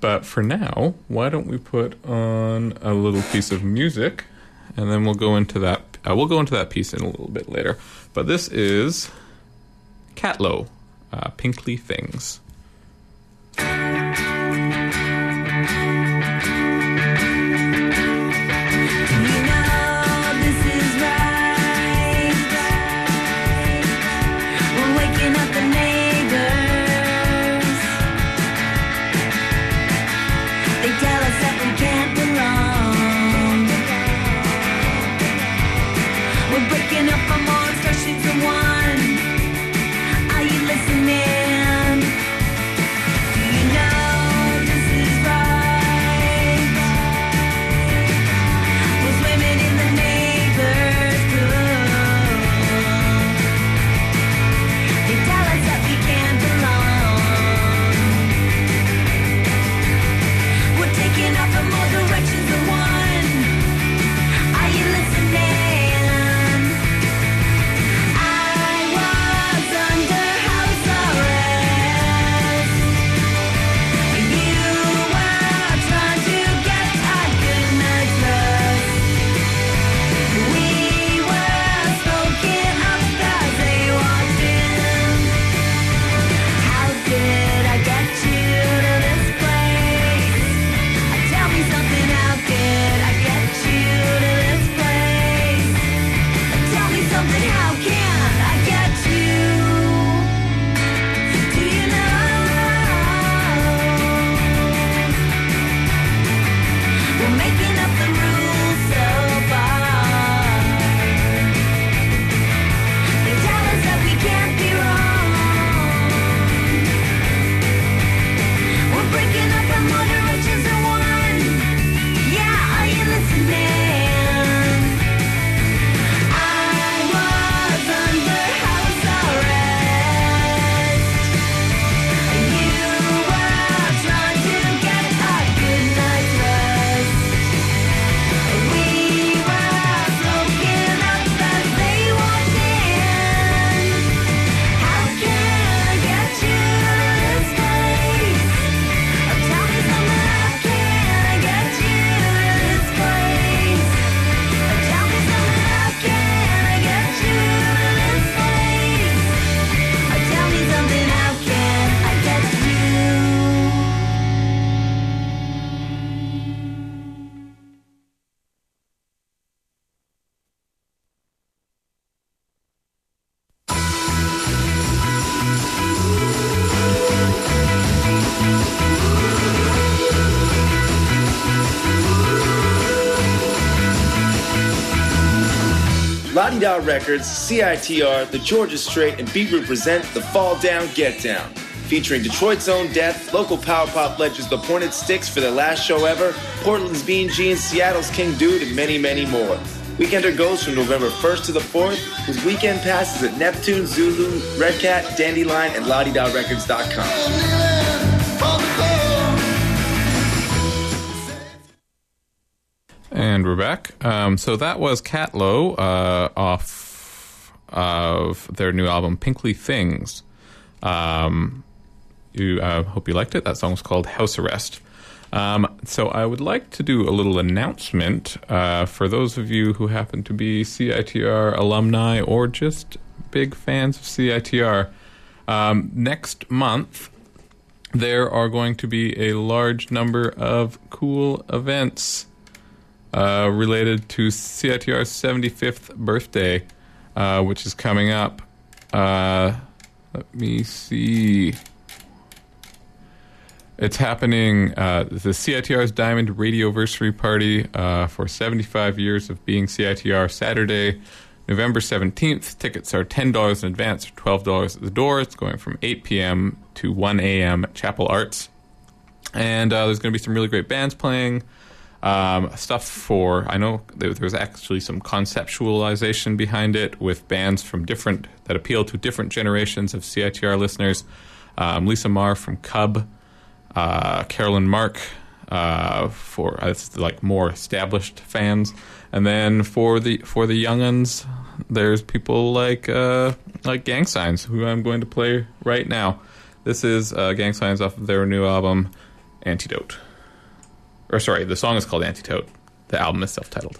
But for now, why don't we put on a little piece of music, and then we'll go into that. We'll go into that piece in a little bit later. But this is Catlow, Pinkly Things. LaDiDow Records, CITR, the Georgia Strait, and Beat Root present the Fall Down Get Down, featuring Detroit's own Death, local power pop legends the Pointed Sticks for their last show ever, Portland's Bean Jeans, Seattle's King Dude, and many, many more. Weekender goes from November 1st to the 4th, with weekend passes at Neptune, Zulu, Red Cat, Dandelion, and LaDiDowRecords.com. And we're back. So that was Catlow off of their new album, Pinkly Things. Hope you liked it. That song was called House Arrest. So I would like to do a little announcement for those of you who happen to be CITR alumni or just big fans of CITR. Next month, there are going to be a large number of cool events related to CITR's 75th birthday, which is coming up. Let me see. It's happening, the CITR's Diamond Radioversary Party for 75 years of being CITR, Saturday, November 17th. Tickets are $10 in advance, or $12 at the door. It's going from 8 p.m. to 1 a.m. at Chapel Arts. And there's going to be some really great bands playing. Stuff for, I know there was actually some conceptualization behind it with bands from different, that appeal to different generations of CITR listeners. Lisa Marr from Cub, Carolyn Mark for like more established fans, and then for the young'uns, there's people like Gang Signs, who I'm going to play right now. This is Gang Signs off of their new album. Antidote. Or sorry, the song is called Antidote. The album is self-titled.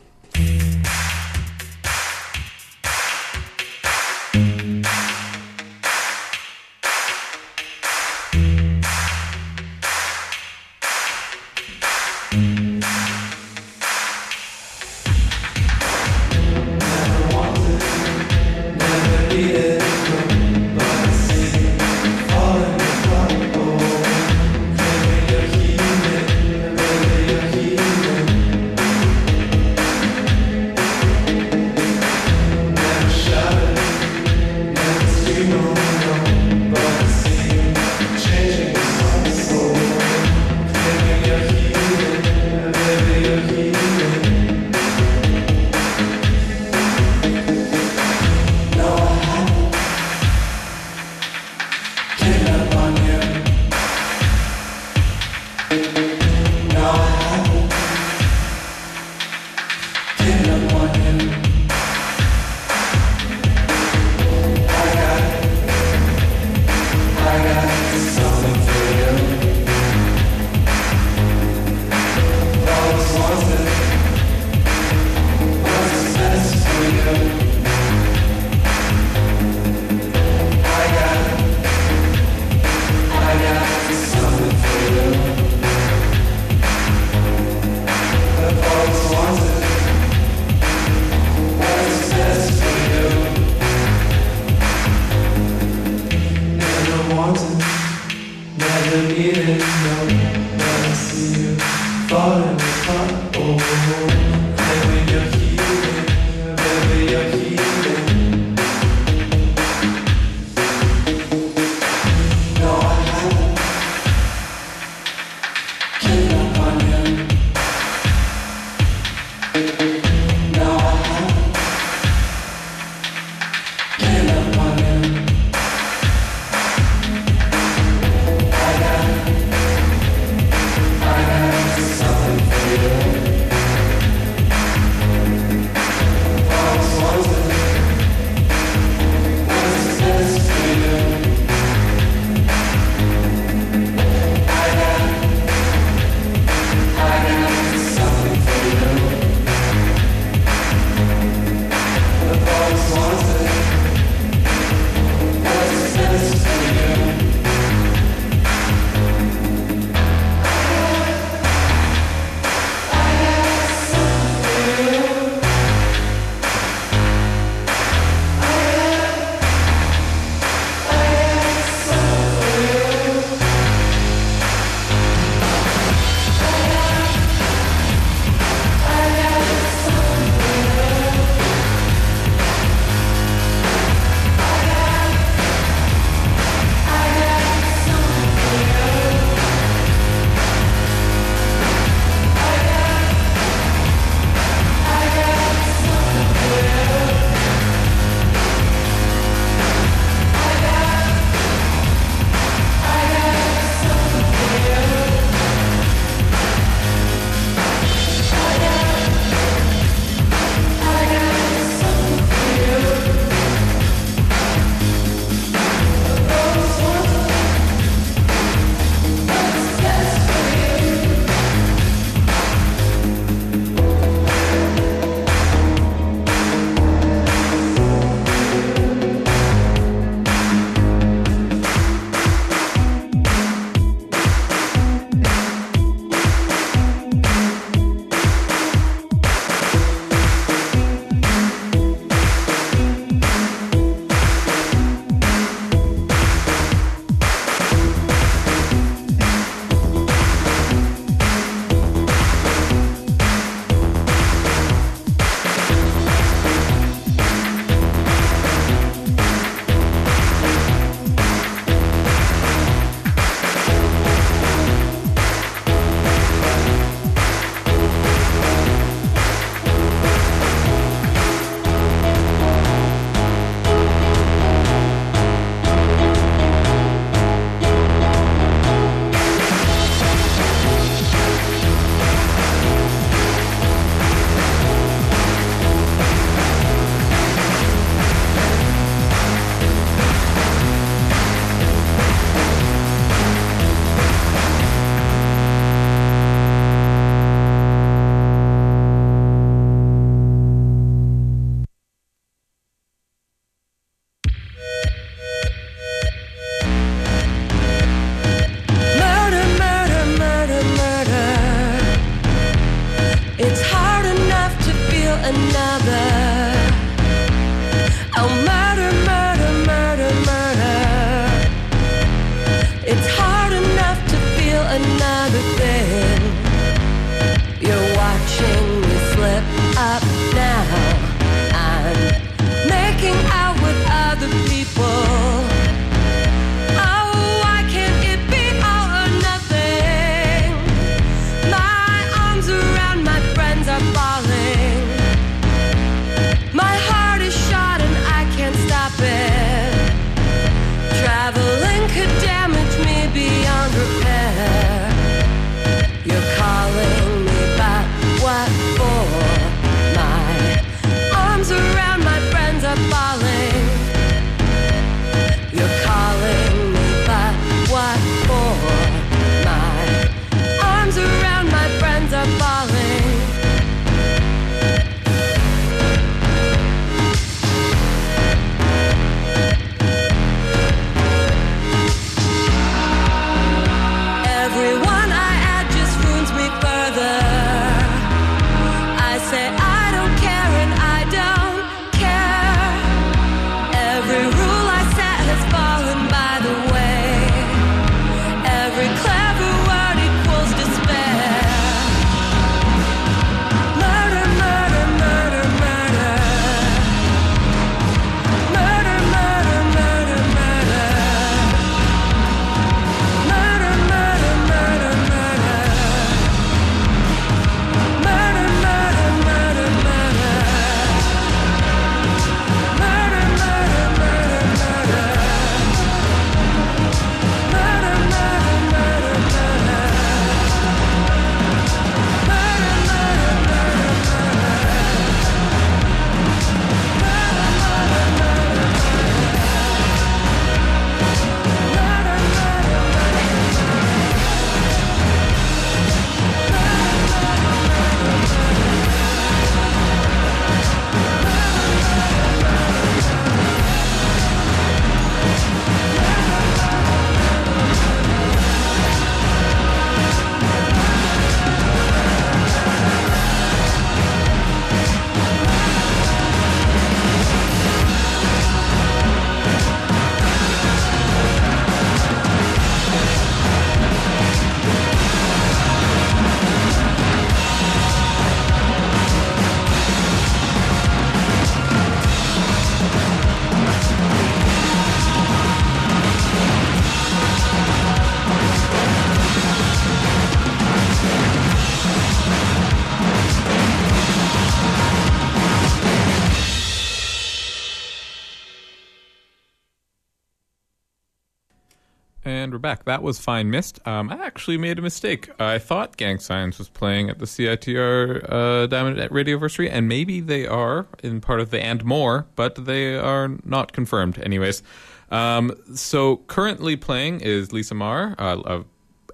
we're back. That was Fine Mist. I actually made a mistake. I thought Gang Signs was playing at the CITR Diamond at Radioversary, and maybe they are in part of the And More, but they are not confirmed anyways. So currently playing is Lisa Marr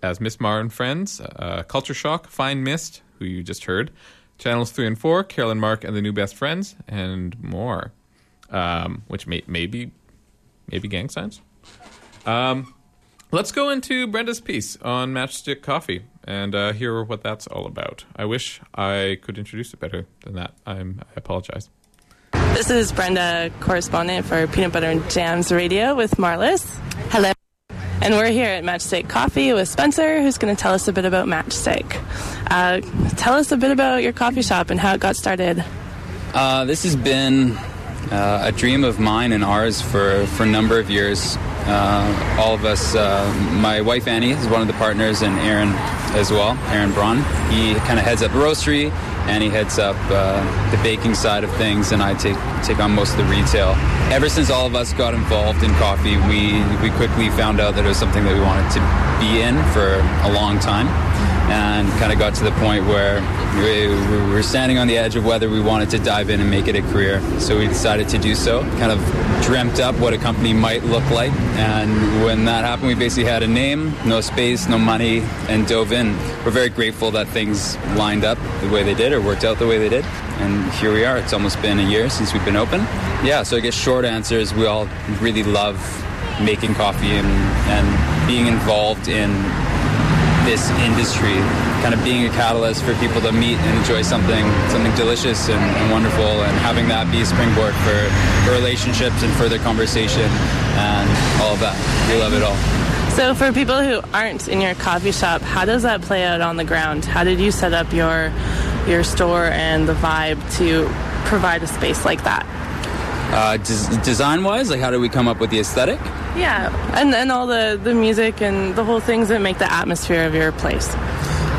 as Miss Marr and Friends, Culture Shock, Fine Mist, who you just heard, Channels 3 and 4, Carolyn Mark and the New Best Friends, and more, which maybe Gang Signs. Let's go into Brenda's piece on Matchstick Coffee and hear what that's all about. I wish I could introduce it better than that. I apologize. This is Brenda, correspondent for Peanut Butter and Jams Radio with Marlis. Hello. And we're here at Matchstick Coffee with Spencer, who's going to tell us a bit about Matchstick. Tell us a bit about your coffee shop and how it got started. This has been a dream of mine and ours for a number of years. All of us, my wife Annie is one of the partners, and Aaron as well, Aaron Braun. He kind of heads up the roastery, Annie heads up the baking side of things, and I take on most of the retail. Ever since all of us got involved in coffee, we quickly found out that it was something that we wanted to be in for a long time, and kind of got to the point where we were standing on the edge of whether we wanted to dive in and make it a career. So we decided to do so, kind of dreamt up what a company might look like, and when that happened, we basically had a name, no space, no money, and dove in. We're very grateful that things lined up the way they did, or worked out the way they did, and here we are. It's almost been a year since we've been open. Yeah, so I guess short answer is we all really love making coffee and being involved in this industry, kind of being a catalyst for people to meet and enjoy something delicious and wonderful, and having that be a springboard for relationships and further conversation and all of that. We love it all. So for people who aren't in your coffee shop, how does that play out on the ground? How did you set up your store and the vibe to provide a space like that? Design-wise, like how do we come up with the aesthetic? Yeah, and all the music and the whole things that make the atmosphere of your place.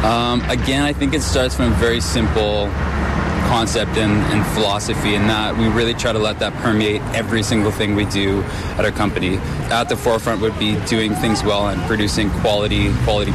Again, I think it starts from a very simple concept and philosophy, in that we really try to let that permeate every single thing we do at our company. At the forefront would be doing things well and producing quality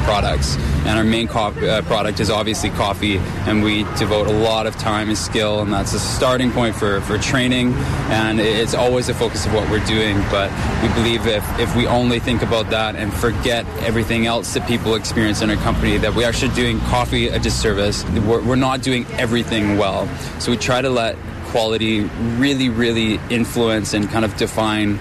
products. And our main product is obviously coffee, and we devote a lot of time and skill, and that's a starting point for training, and it's always a focus of what we're doing. But we believe if we only think about that and forget everything else that people experience in our company, that we are actually doing coffee a disservice. We're not doing everything well. So we try to let quality really, really influence and kind of define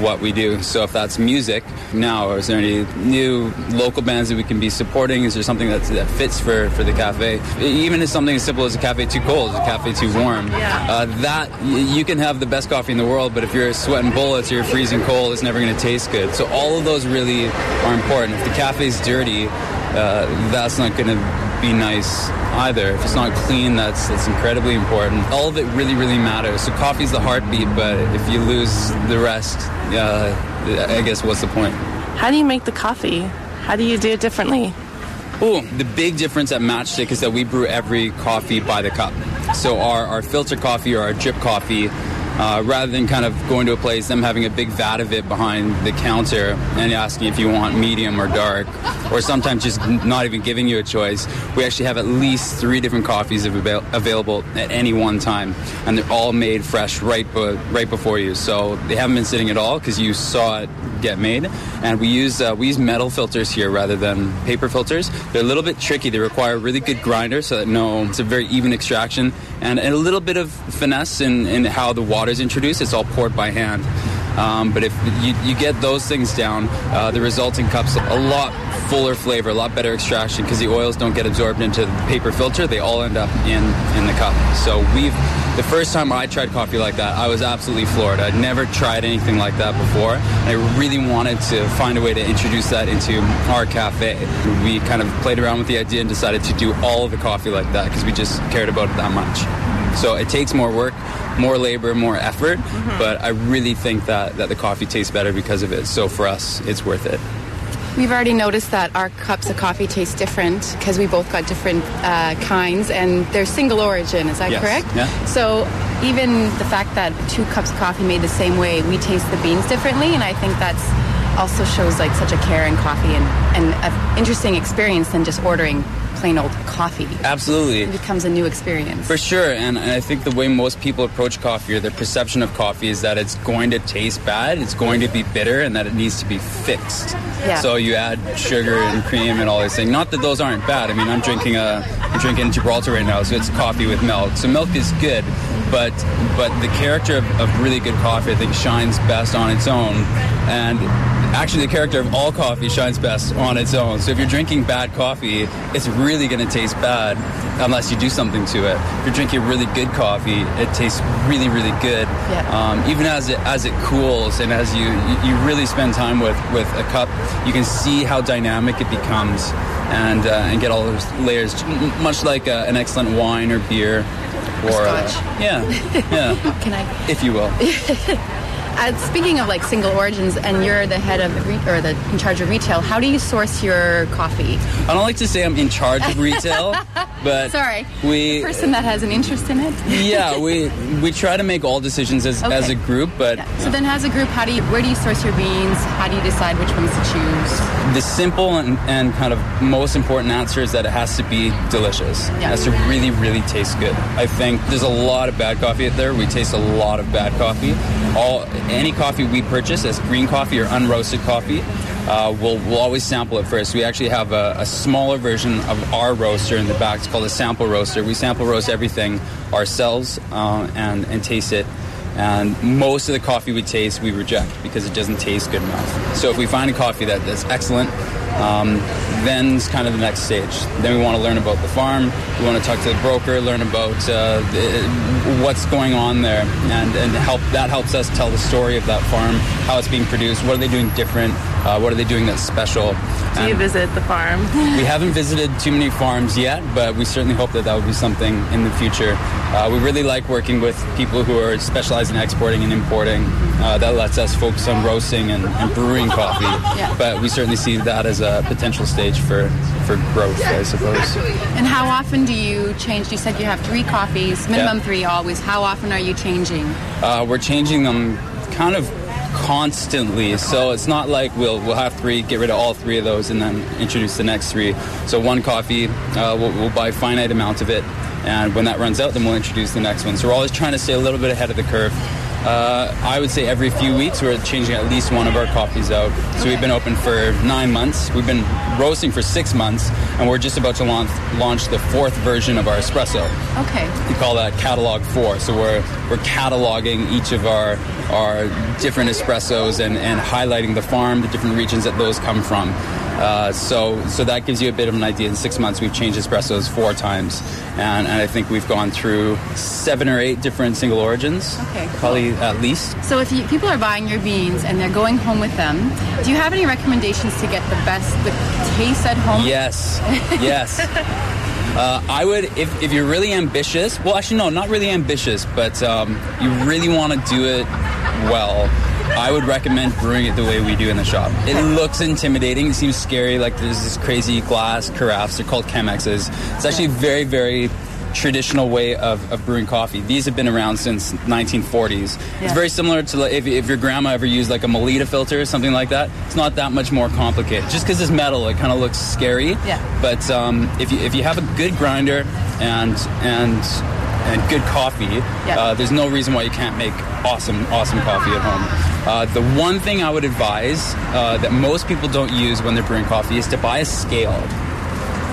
what we do. So if that's music now, or is there any new local bands that we can be supporting? Is there something that fits for the cafe? Even if something as simple as a cafe too cold, a cafe too warm, that you can have the best coffee in the world, but if you're sweating bullets or you're freezing cold, it's never going to taste good. So all of those really are important. If the cafe's dirty, that's not going to be nice either. If it's not clean, that's incredibly important. All of it really, really matters. So coffee's the heartbeat, but if you lose the rest, I guess what's the point? How do you make the coffee? How do you do it differently? Oh, the big difference at Matchstick is that we brew every coffee by the cup. So our filter coffee or our drip coffee, rather than kind of going to a place, them having a big vat of it behind the counter and asking if you want medium or dark, or sometimes just not even giving you a choice, we actually have at least 3 different coffees available at any one time, and they're all made fresh right before you. So they haven't been sitting at all because you saw it get made, and we use metal filters here rather than paper filters. They're a little bit tricky. They require a really good grinder so that it's a very even extraction, and a little bit of finesse in how the water is introduced. It's all poured by hand, but if you get those things down, the resulting cups a lot fuller flavor, a lot better extraction, because the oils don't get absorbed into the paper filter. They all end up in the cup. So the first time I tried coffee like that, I was absolutely floored. I'd never tried anything like that before. I really wanted to find a way to introduce that into our cafe. We kind of played around with the idea and decided to do all of the coffee like that because we just cared about it that much. So it takes more work, more labor, more effort, but I really think that the coffee tastes better because of it. So for us, it's worth it. We've already noticed that our cups of coffee taste different because we both got different kinds, and they're single origin, is that correct? Yeah. So even the fact that 2 cups of coffee made the same way, we taste the beans differently, and I think that's also shows like such a care in coffee and an interesting experience than just ordering plain old coffee. Absolutely. It becomes a new experience. For sure. And I think the way most people approach coffee or their perception of coffee is that it's going to taste bad, it's going to be bitter, and that it needs to be fixed. Yeah. So you add sugar and cream and all these things. Not that those aren't bad. I mean, I'm drinking Gibraltar right now, so it's coffee with milk. So milk is good, but the character of really good coffee, I think, shines best on its own. And actually, the character of all coffee shines best on its own. So if you're drinking bad coffee, it's really going to taste bad unless you do something to it. If you're drinking really good coffee, it tastes really, really good. Yeah. Even as it cools and as you really spend time with a cup, you can see how dynamic it becomes and get all those layers, much like an excellent wine or beer. Or scotch. Yeah. Can I? If you will. Speaking of like single origins, and you're the head of in charge of retail, how do you source your coffee? I don't like to say I'm in charge of retail, but sorry, the person that has an interest in it. Yeah, we try to make all decisions as a group, but yeah. So then, as a group, where do you source your beans? How do you decide which ones to choose? The simple and kind of most important answer is that it has to be delicious. Yeah. It has to really, really taste good. I think there's a lot of bad coffee out there. We taste a lot of bad coffee. Any coffee we purchase as green coffee or unroasted coffee, we'll always sample it first. We actually have a smaller version of our roaster in the back. It's called a sample roaster. We sample roast everything ourselves and taste it. And most of the coffee we taste, we reject because it doesn't taste good enough. So if we find a coffee that's excellent, then's kind of the next stage. Then we want to learn about the farm. We want to talk to the broker, learn about what's going on there, and helps us tell the story of that farm, how it's being produced, what are they doing different, what are they doing that's special. Do you visit the farm? We haven't visited too many farms yet, but we certainly hope that would be something in the future. We really like working with people who are specialized in exporting and importing. That lets us focus on roasting and brewing coffee. Yeah. But we certainly see that as a potential stage for growth, I suppose. And how often do you change? You said you have three coffees, minimum three always. How often are you changing? We're changing them kind of constantly, so it's not like we'll have three, get rid of all three of those, and then introduce the next three. So one coffee, we'll buy a finite amount of it, and when that runs out, then we'll introduce the next one. So we're always trying to stay a little bit ahead of the curve. I would say every few weeks we're changing at least one of our coffees out. So we've been open for 9 months. We've been roasting for 6 months, and we're just about to launch the fourth version of our espresso. Okay. We call that Catalog 4. So we're cataloging each of our different espressos and highlighting the farm, the different regions that those come from. So that gives you a bit of an idea. In 6 months, we've changed espressos 4 times, and I think we've gone through 7 or 8 different single origins, probably at least. So if people are buying your beans and they're going home with them, do you have any recommendations to get the taste at home? Yes. I would, if you're really ambitious, well, actually, no, not really ambitious, but you really want to do it well, I would recommend brewing it the way we do in the shop. It looks intimidating. It seems scary. Like there's this crazy glass carafes. They're called Chemexes. It's actually a very, very traditional way of brewing coffee. These have been around since 1940s. Yeah. It's very similar to if your grandma ever used like a Melita filter or something like that. It's not that much more complicated. Just because it's metal, it kind of looks scary. Yeah. But if you have a good grinder and good coffee, there's no reason why you can't make awesome coffee at home. The one thing I would advise that most people don't use when they're brewing coffee is to buy a scale.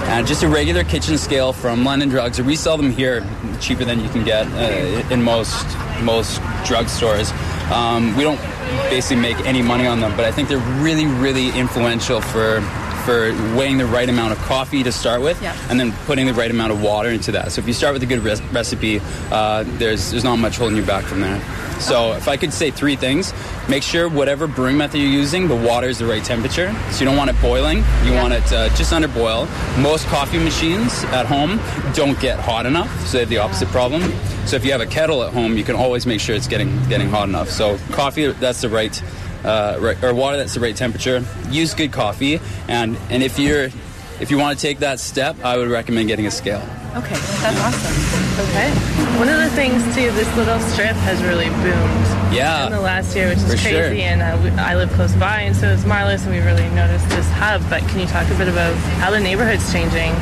And just a regular kitchen scale from London Drugs. We sell them here cheaper than you can get in most drugstores. We don't basically make any money on them, but I think they're really, really influential for weighing the right amount of coffee to start with, and then putting the right amount of water into that. So if you start with a good recipe, there's not much holding you back from there. So if I could say 3 things, make sure whatever brewing method you're using, the water is the right temperature. So you don't want it boiling. You want it just under boil. Most coffee machines at home don't get hot enough, so they have the opposite problem. So if you have a kettle at home, you can always make sure it's getting hot enough. So coffee, that's the right temperature. Or water that's the right temperature. Use good coffee, and if you're if you want to take that step, I would recommend getting a scale. Okay, that's awesome. Okay. One of the things, too, this little strip has really boomed in the last year, which is crazy. Sure. And I live close by, and so is Marlis, and we really noticed this hub. But can you talk a bit about how the neighborhood's changing?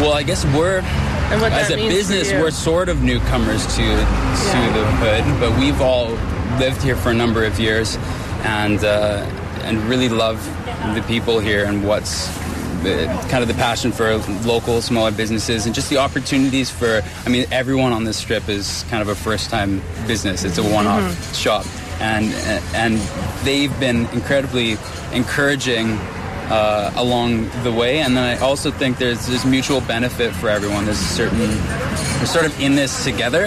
Well, I guess we're... And what as a business, we're sort of newcomers to the hood, but we've all lived here for a number of years, and really love the people here and what's kind of the passion for local smaller businesses and just the opportunities for. I mean, everyone on this strip is kind of a first-time business; it's a one-off shop, and they've been incredibly encouraging. Along the way, and then I also think there's mutual benefit for everyone. We're sort of in this together,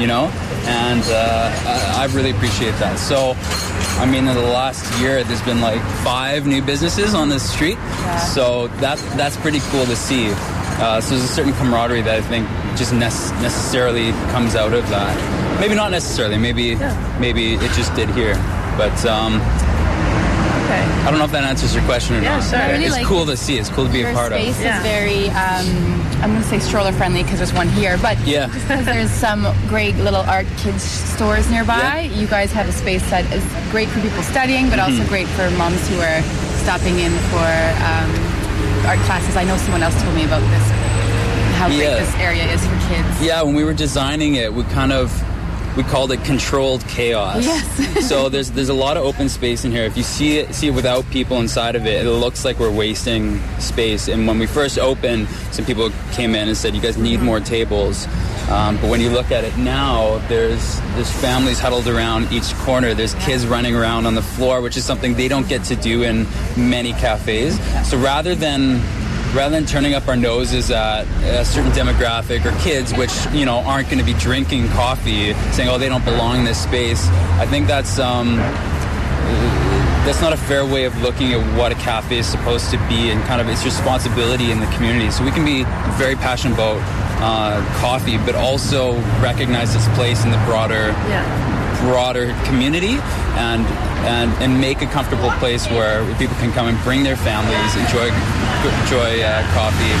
you know, and I really appreciate that. So, I mean, in the last year, there's been like 5 new businesses on this street, so that's pretty cool to see. So there's a certain camaraderie that I think just necessarily comes out of that. Maybe not necessarily. Maybe it just did here, but. Okay. I don't know if that answers your question or not. Sure. Really, it's cool to see. It's cool to be a part of. Your space is very, I'm going to say stroller friendly because there's one here, but just because there's some great little art kids stores nearby, you guys have a space that is great for people studying, but also great for moms who are stopping in for art classes. I know someone else told me about this, how great this area is for kids. Yeah, when we were designing it, we called it controlled chaos. Yes. So there's a lot of open space in here. If you see it without people inside of it, it looks like we're wasting space. And when we first opened, some people came in and said, you guys need more tables. But when you look at it now, there's families huddled around each corner. There's kids running around on the floor, which is something they don't get to do in many cafes. So rather than turning up our noses at a certain demographic or kids, which, you know, aren't going to be drinking coffee, saying, oh, they don't belong in this space, I think that's not a fair way of looking at what a cafe is supposed to be and kind of its responsibility in the community. So we can be very passionate about coffee, but also recognize its place in the broader community and make a comfortable place where people can come and bring their families, enjoy coffee,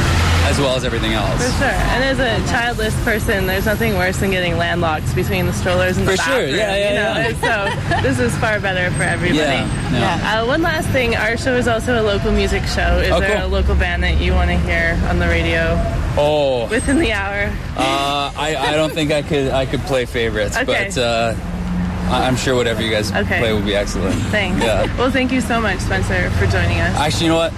as well as everything else. For sure. And as a childless person, there's nothing worse than getting landlocked between the strollers and the bathroom. For sure, yeah. So this is far better for everybody. One last thing, our show is also a local music show. Is there a local band that you want to hear on the radio? Oh. Within the hour? I don't think I could play favorites, but... I'm sure whatever you guys play will be excellent. Thanks. Yeah. Well, thank you so much, Spencer, for joining us. Actually, you know what?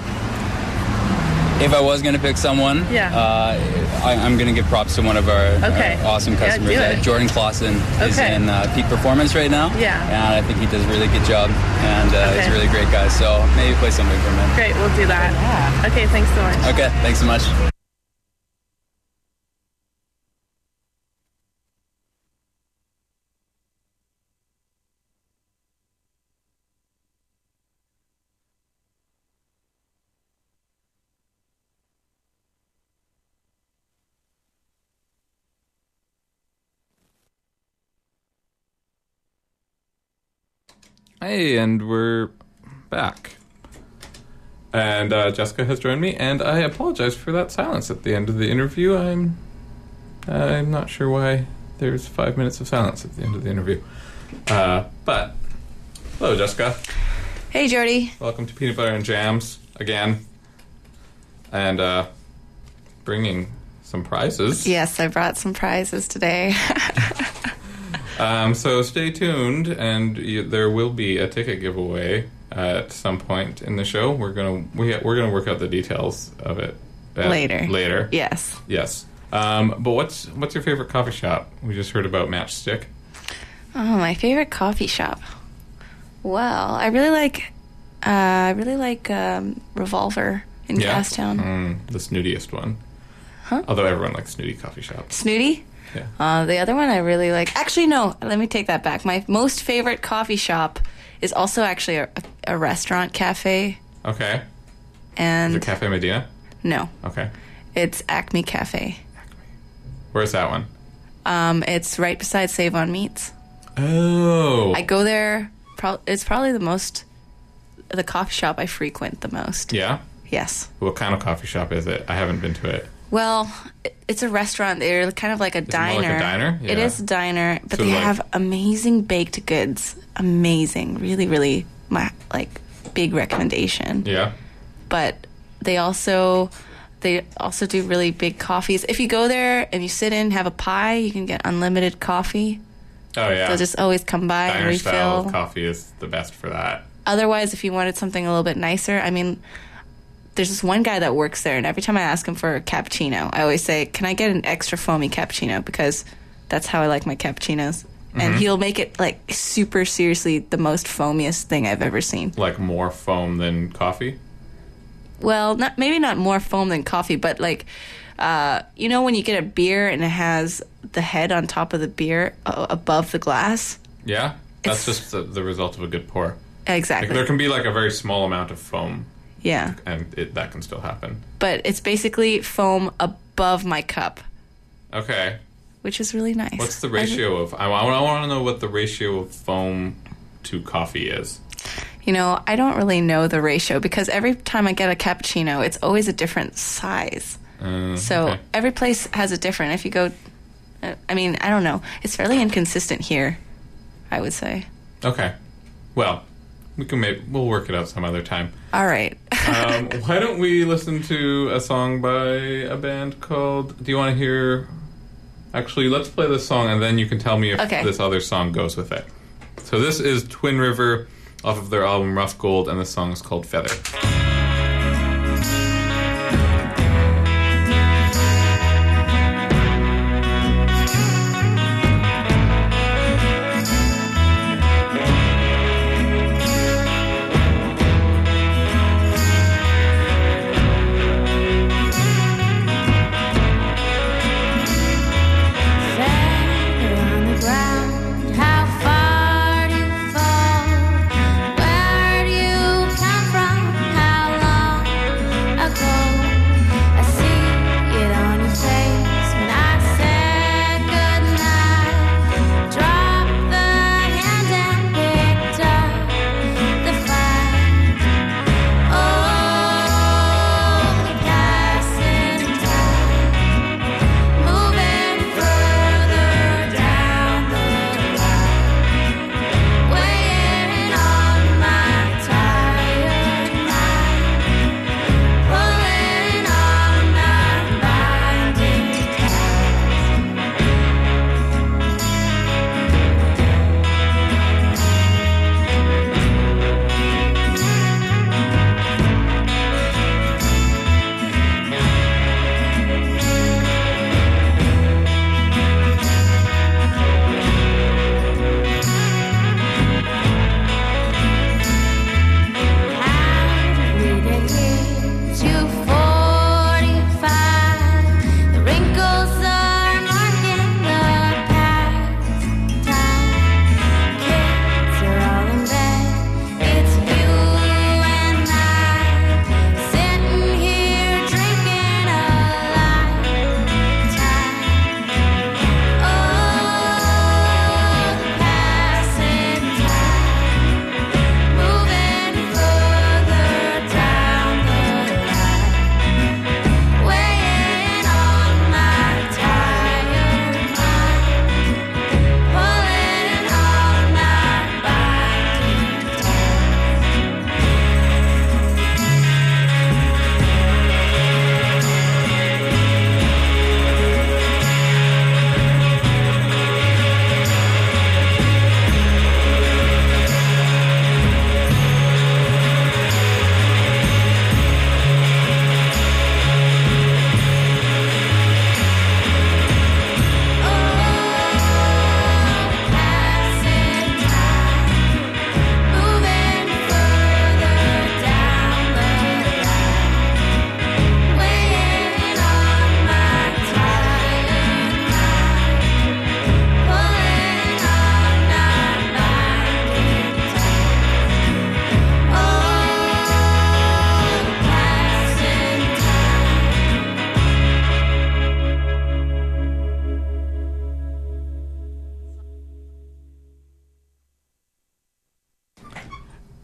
If I was going to pick someone, I'm going to give props to one of our awesome customers. Jordan Clausen is in peak performance right now. Yeah. And I think he does a really good job. And he's a really great guy. So maybe play something for him. Great. We'll do that. Yeah. Okay. Thanks so much. Okay. Thanks so much. Hey, and we're back. And Jessica has joined me, and I apologize for that silence at the end of the interview. I'm not sure why there's 5 minutes of silence at the end of the interview. But, hello, Jessica. Hey, Jordy. Welcome to Peanut Butter and Jams again. And bringing some prizes. Yes, I brought some prizes today. So stay tuned, and there will be a ticket giveaway at some point in the show. We're gonna work out the details of it later. Yes. But what's your favorite coffee shop? We just heard about Matchstick. Oh, my favorite coffee shop. Well, I really like Revolver in Casstown. The snootiest one. Huh? Although everyone likes snooty coffee shops. Snooty. Yeah. The other one I really like... Actually, no. Let me take that back. My most favorite coffee shop is also actually a restaurant cafe. Okay. And... Is it Cafe Medina? No. Okay. It's Acme Cafe. Acme. Where's that one? It's right beside Save On Meats. Oh. I go there... It's probably the coffee shop I frequent the most. Yeah? Yes. What kind of coffee shop is it? I haven't been to it. Well, it's a restaurant. They're kind of like a diner. It's more like a diner? Yeah. It is a diner, but so they have amazing baked goods. Amazing. Really, really, big recommendation. Yeah. But they also do really big coffees. If you go there and you sit in, have a pie, you can get unlimited coffee. Oh, yeah. So just always come by and refill. Diner-style coffee is the best for that. Otherwise, if you wanted something a little bit nicer, I mean... There's this one guy that works there, and every time I ask him for a cappuccino, I always say, can I get an extra foamy cappuccino? Because that's how I like my cappuccinos. Mm-hmm. And he'll make it, super seriously the most foamiest thing I've ever seen. Like more foam than coffee? Well, maybe not more foam than coffee, but, when you get a beer and it has the head on top of the beer above the glass? Yeah, that's just the result of a good pour. Exactly. There can be, a very small amount of foam. Yeah. And that can still happen. But it's basically foam above my cup. Okay. Which is really nice. What's the ratio of... I want to know what the ratio of foam to coffee is. I don't really know the ratio because every time I get a cappuccino, it's always a different size. So every place has a different... If you go... I don't know. It's fairly inconsistent here, I would say. Okay. Well... We'll work it out some other time. All right. Why don't we listen to a song by a band called... Do you want to hear... Actually, let's play this song, and then you can tell me if this other song goes with it. So this is Twin River off of their album Rough Gold, and the song is called Feather.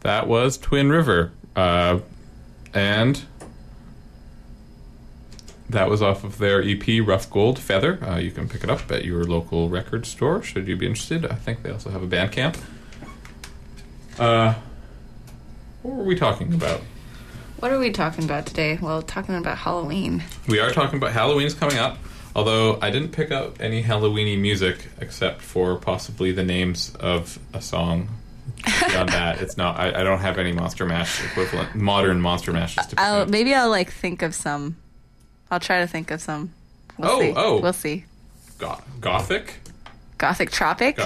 That was Twin River, and That was off of their EP, Rough Gold, Feather. You can pick it up at your local record store, should you be interested. I think they also have a Bandcamp. What were we talking about? What are we talking about today? Well, talking about Halloween. We are talking about Halloween's coming up, although I didn't pick up any Halloweeny music except for possibly the names of a song. Beyond that, it's not. I don't have any Monster Mash equivalent, modern Monster Mashes to present. Maybe I'll think of some. I'll try to think of some. We'll see. Gothic Tropic.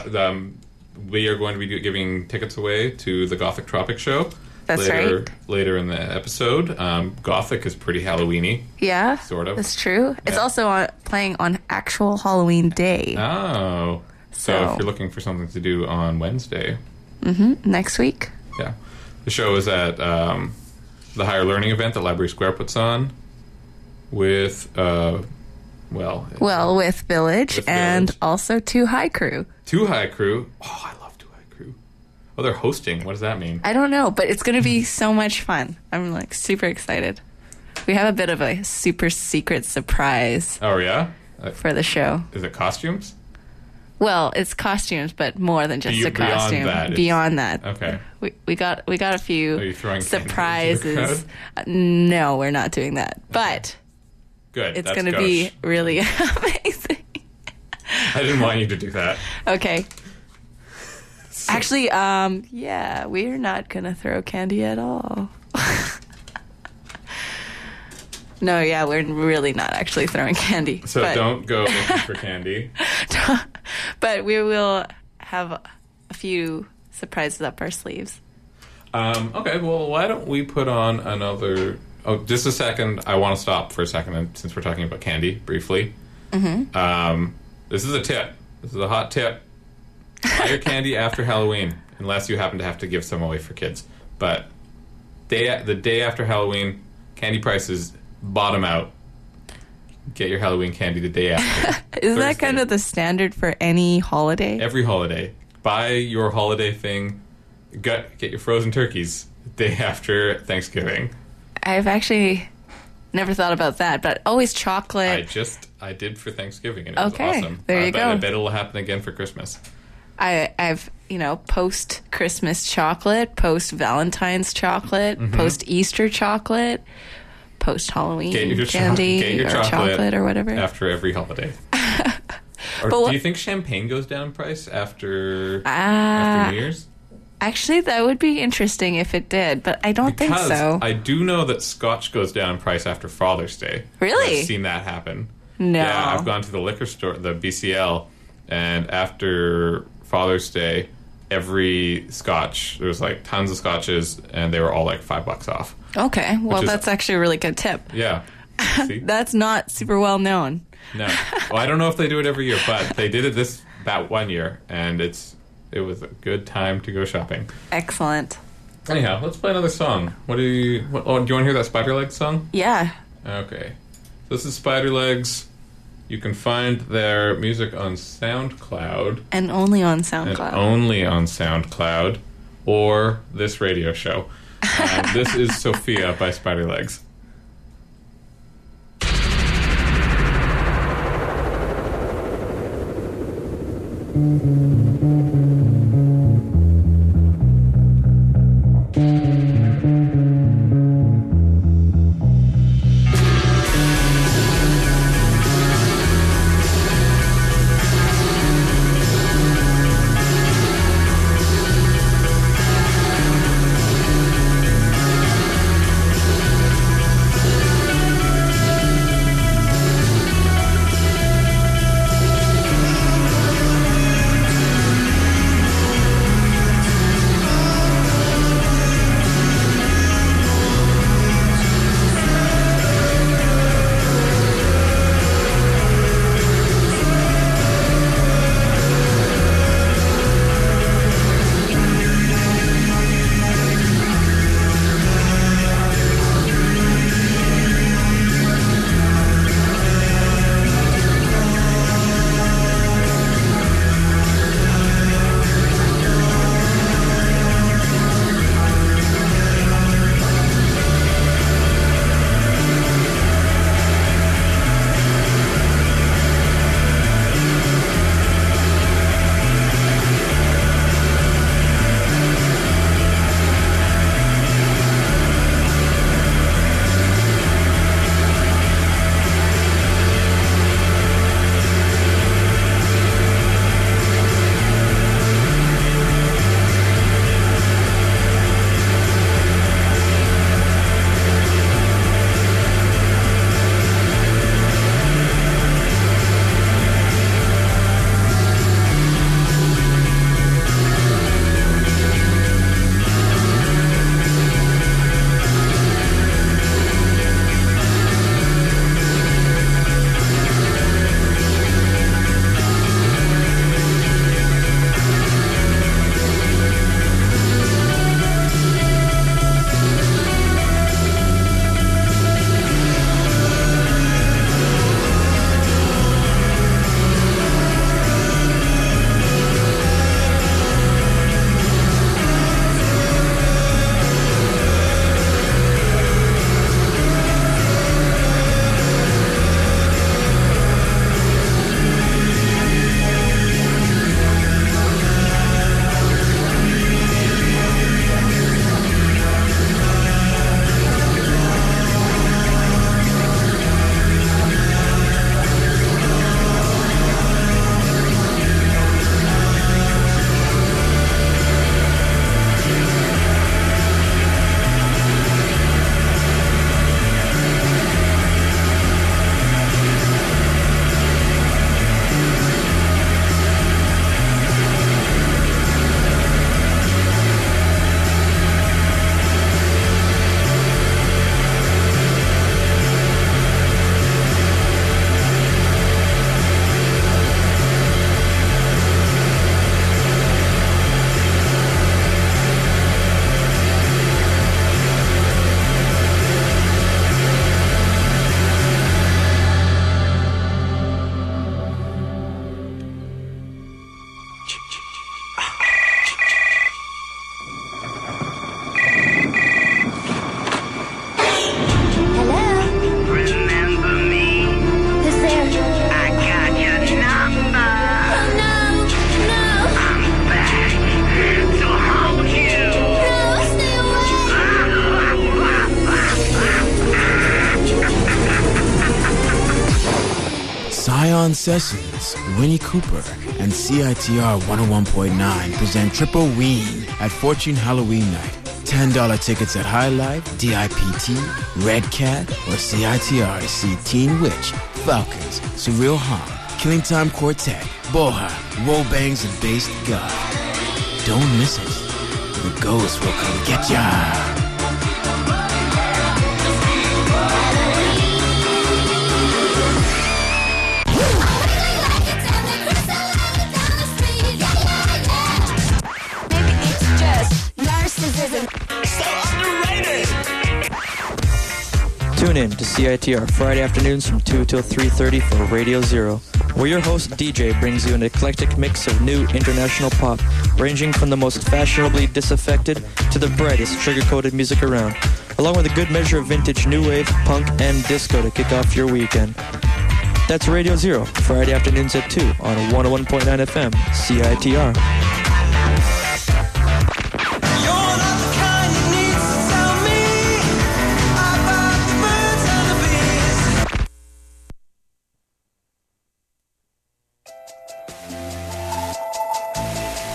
We are going to be giving tickets away to the Gothic Tropic show. That's right. Later in the episode. Gothic is pretty Halloweeny. Yeah, sort of. That's true. Yeah. It's also playing on actual Halloween day. Oh, so if you're looking for something to do on Wednesday, next week. Yeah, the show is at the Higher Learning event that Library Square puts on. With, with Village and also Two High Crew. Two High Crew? Oh, I love Two High Crew. Oh, they're hosting. What does that mean? I don't know, but it's going to be so much fun. I'm, super excited. We have a bit of a super secret surprise. Oh, yeah? For the show. Is it costumes? Well, it's costumes, but more than just a costume. Beyond that. Okay. We got a few surprises. No, we're not doing that. Okay. But... Good. It's going to be really amazing. I didn't want you to do that. Okay. So. Actually, we're not going to throw candy at all. No, yeah, we're really not actually throwing candy. So don't go looking for candy. But we will have a few surprises up our sleeves. Okay, well, why don't we put on another... Oh, just a second. I want to stop for a second since we're talking about candy briefly. Mm-hmm. This is a tip. This is a hot tip. Buy your candy after Halloween, unless you happen to have to give some away for kids. But the day after Halloween, candy prices bottom out. Get your Halloween candy the day after. Isn't Thursday. That kind of the standard for any holiday? Every holiday. Buy your holiday thing. Get your frozen turkeys the day after Thanksgiving. I've actually never thought about that, but always chocolate. I did for Thanksgiving, and it was awesome. There you go. I bet it'll happen again for Christmas. I've post-Christmas chocolate, post-Valentine's chocolate, post-Easter chocolate, post-Halloween candy, chocolate or whatever. After every holiday. Do you think champagne goes down in price after New Year's? Actually, that would be interesting if it did, but I don't think so. I do know that scotch goes down in price after Father's Day. Really? I've seen that happen. No. Yeah, I've gone to the liquor store, the BCL, and after Father's Day, every scotch, there was tons of scotches, and they were all $5 off. Okay, well, that's actually a really good tip. Yeah. See? That's not super well known. No. Well, I don't know if they do it every year, but they did it that one year, and it was a good time to go shopping. Excellent. Anyhow, let's play another song. Do you want to hear that Spider Legs song? Yeah. Okay. So this is Spider Legs. You can find their music on SoundCloud. And only on SoundCloud. Or this radio show. This is Sophia by Spider Legs. Scion Sessions, Winnie Cooper, and CITR 101.9 present Triple Ween at Fortune Halloween Night. $10 tickets at High Life, DIPT, Red Cat, or CITR to see Teen Witch, Falcons, Surreal Harm, Killing Time Quartet, Boha, Wobangs, and Based God. Don't miss it. The ghosts will come get ya. Tune in to CITR Friday afternoons from 2 till 3:30 for Radio Zero, where your host DJ brings you an eclectic mix of new international pop, ranging from the most fashionably disaffected to the brightest sugar-coated music around, along with a good measure of vintage new wave, punk, and disco to kick off your weekend. That's Radio Zero, Friday afternoons at 2 on 101.9 FM, CITR.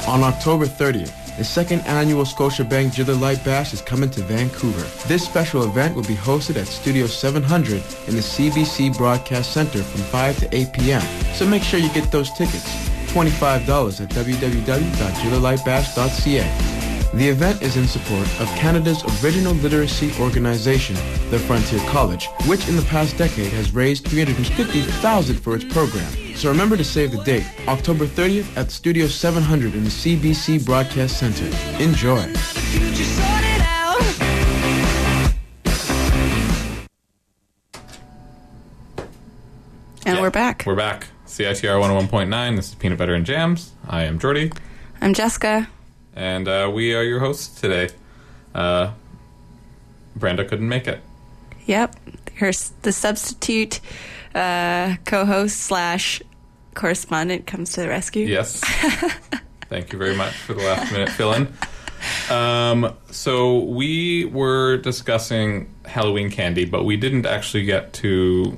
On October 30th, the second annual Scotiabank Jither Light Bash is coming to Vancouver. This special event will be hosted at Studio 700 in the CBC Broadcast Center from 5 to 8 p.m., so make sure you get those tickets. $25 at www.jitherlightbash.ca. The event is in support of Canada's original literacy organization, the Frontier College, which in the past decade has raised $350,000 for its program. So remember to save the date, October 30th at Studio 700 in the CBC Broadcast Center. Enjoy. And we're back. We're back. CITR 101.9. This is Peanut Butter and Jams. I am Jordy. I'm Jessica. And we are your hosts today. Branda couldn't make it. Yep. The substitute co-host / correspondent comes to the rescue. Yes. Thank you very much for the last minute fill-in. So we were discussing Halloween candy, but we didn't actually get to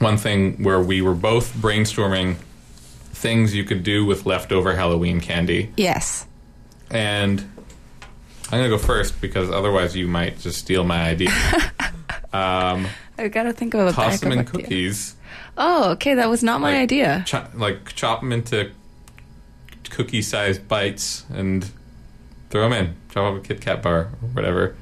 one thing where we were both brainstorming things you could do with leftover Halloween candy. Yes. And I'm going to go first because otherwise you might just steal my idea. I've got to think of a backup idea. Toss them in cookies. Oh, okay. That was not my idea. Chop them into cookie-sized bites and throw them in. Chop up a Kit Kat bar or whatever.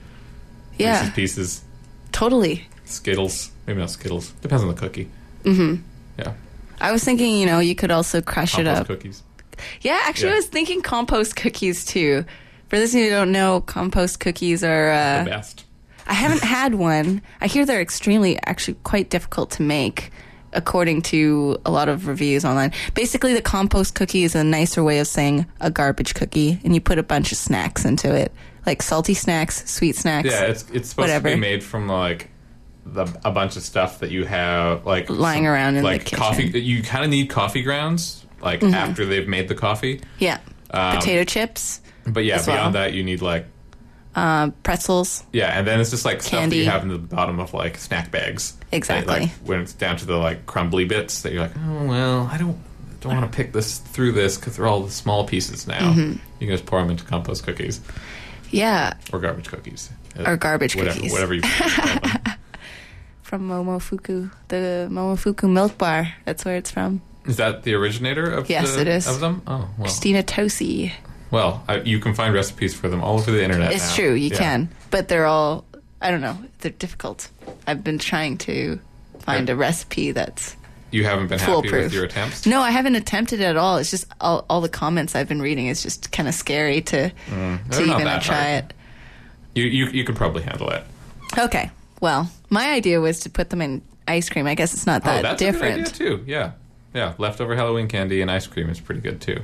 Yeah. Pieces. Totally. Skittles. Maybe not Skittles. Depends on the cookie. Mm-hmm. Yeah. I was thinking, you could also crush compost it up. Compost cookies. Yeah, actually, yeah. I was thinking compost cookies, too. For those of you who don't know, compost cookies are... the best. I haven't had one. I hear they're actually quite difficult to make, according to a lot of reviews online. Basically, the compost cookie is a nicer way of saying a garbage cookie, and you put a bunch of snacks into it, like salty snacks, sweet snacks. Yeah, it's supposed to be made from a bunch of stuff that you have lying around in the kitchen. Coffee. You kind of need coffee grounds, mm-hmm. after they've made the coffee. Yeah, potato chips. But yeah, beyond that, you need pretzels. Yeah, and then it's just candy. Stuff that you have in the bottom of snack bags. Exactly. Right? When it's down to the crumbly bits that you're I don't want to pick this through this because they're all the small pieces now. Mm-hmm. You can just pour them into compost cookies. Yeah. Or garbage cookies. Or garbage cookies. Whatever you want. From Momofuku, the Momofuku milk bar. That's where it's from. Is that the originator of it is. Of them? Oh, well. Christina Tosi. Well, you can find recipes for them all over the internet. It's now. True, you can. But they're all, I don't know, they're difficult. I've been trying to find a recipe that's foolproof. You haven't been happy with your attempts? No, I haven't attempted it at all. It's just all the comments I've been reading is just kind of scary to even try it. You could probably handle it. Okay, well, my idea was to put them in ice cream. I guess it's not that different. That's a good idea, too, yeah. Yeah, leftover Halloween candy and ice cream is pretty good, too.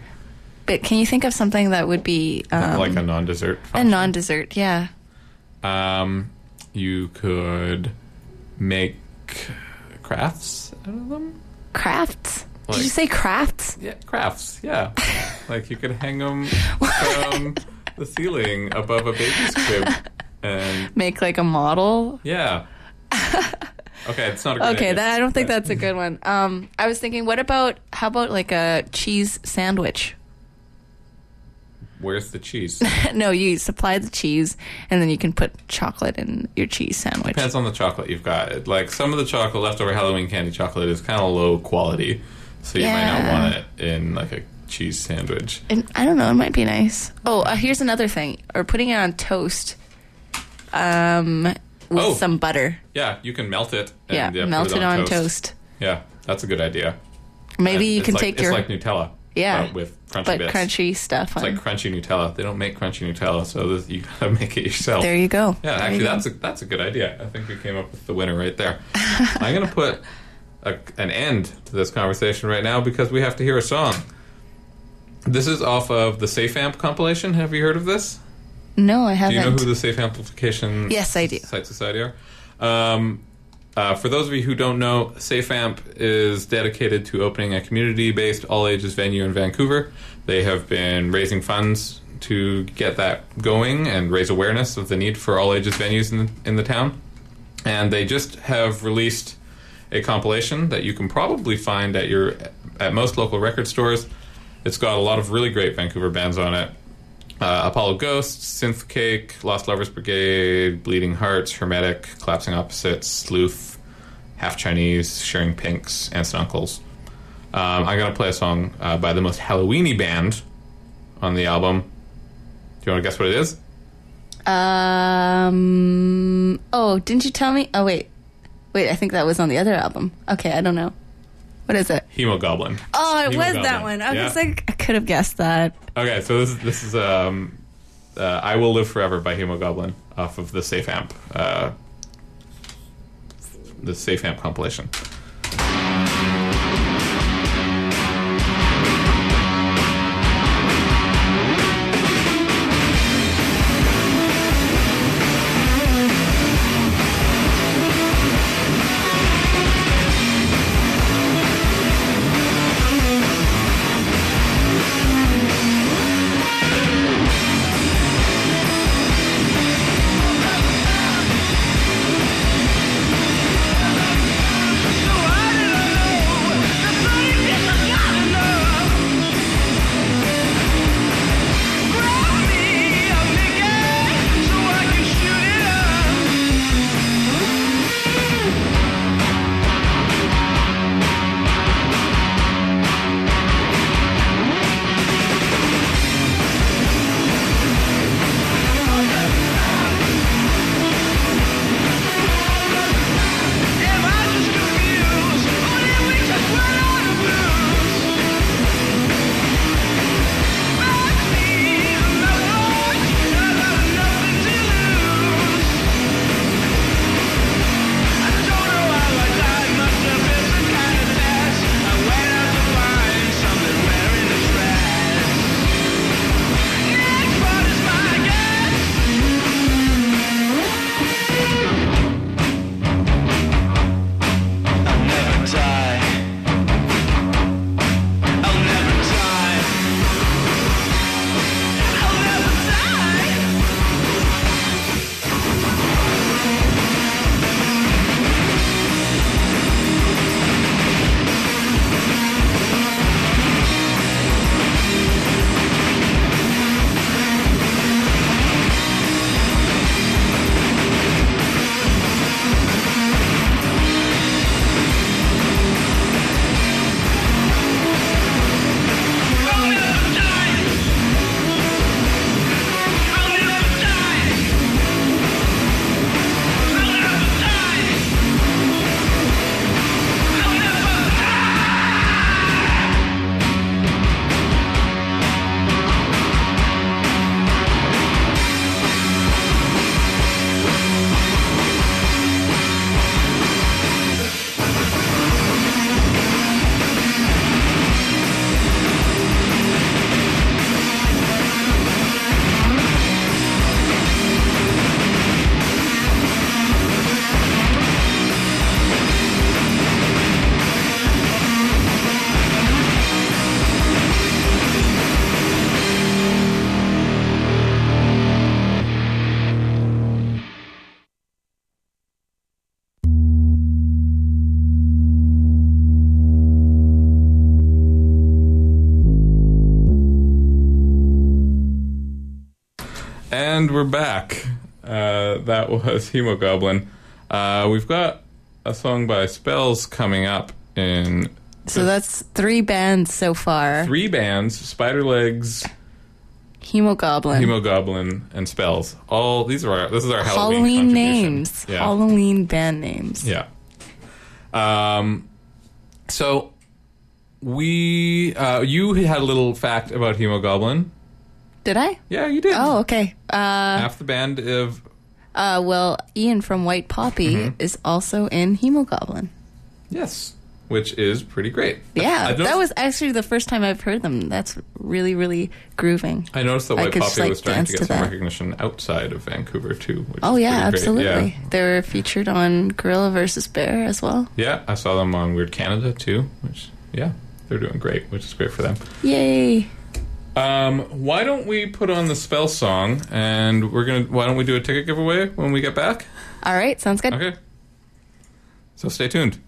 But can you think of something that would be... like a non-dessert function? A non-dessert, yeah. You could make crafts out of them? Crafts? Did you say crafts? Yeah, crafts, yeah. You could hang them from the ceiling above a baby's crib. And make a model? Yeah. Okay, it's not a good idea. Okay, I don't think that's a good one. I was thinking, how about like a cheese sandwich? Where's the cheese? No, you supply the cheese, and then you can put chocolate in your cheese sandwich. Depends on the chocolate you've got. Like, some of the chocolate, leftover Halloween candy chocolate, is kind of low quality, so you might not want it in, like, a cheese sandwich. And, I don't know, it might be nice. Oh, here's another thing. Or putting it on toast with some butter. Yeah, you can melt it. And, melt it on toast. Yeah, that's a good idea. Maybe you can take your... It's like Nutella. Yeah, with crunchy bits. Crunchy stuff. It's like crunchy Nutella. They don't make crunchy Nutella, so you gotta make it yourself. There you go. Yeah, actually, that's a good idea. I think we came up with the winner right there. I'm gonna put an end to this conversation right now because we have to hear a song. This is off of the Safe Amp compilation. Have you heard of this? No, I haven't. Do you know who the Safe Amplification? Yes, I do. Site Society are. For those of you who don't know, Safe Amp is dedicated to opening a community-based all-ages venue in Vancouver. They have been raising funds to get that going and raise awareness of the need for all-ages venues in the town. And they just have released a compilation that you can probably find at most local record stores. It's got a lot of really great Vancouver bands on it. Apollo Ghosts, Synthcake, Lost Lovers Brigade, Bleeding Hearts, Hermetic, Collapsing Opposites, Sleuth, Half Chinese, Sharing Pinks, Aunts and Uncles. I'm going to play a song by the most Halloween-y band on the album. Do you want to guess what it is? Oh, didn't you tell me? Oh, wait. I think that was on the other album. Okay, I don't know. What is it? Hemoglobin. Oh, it was that one. I was like, I could have guessed that. Okay, so this is I Will Live Forever by Hemoglobin off of the Safe Amp, compilation. No! And we're back. That was Hemogoblin. We've got a song by Spells coming up in... So that's three bands so far. Three bands, Spider Legs, Hemogoblin, and Spells. All these are our, this is our Halloween names. Yeah. Halloween band names. Yeah. So we you had a little fact about Hemogoblin. Did I? Yeah, you did. Oh, okay. Half the band of well, Ian from White Poppy is also in Hemogoblin. Yes. Which is pretty great. Yeah, that was actually the first time I've heard them. That's really, really grooving. I noticed that White Poppy just, like, was starting to get some recognition outside of Vancouver, too. Which oh, yeah, absolutely. Yeah. They were featured on Gorilla vs. Bear as well. Yeah, I saw them on Weird Canada, too. Which, yeah, they're doing great, which is great for them. Yay! Why don't we put on the Spell song, and we're gonna? Why don't we do a ticket giveaway when we get back? All right, sounds good. Okay. So stay tuned.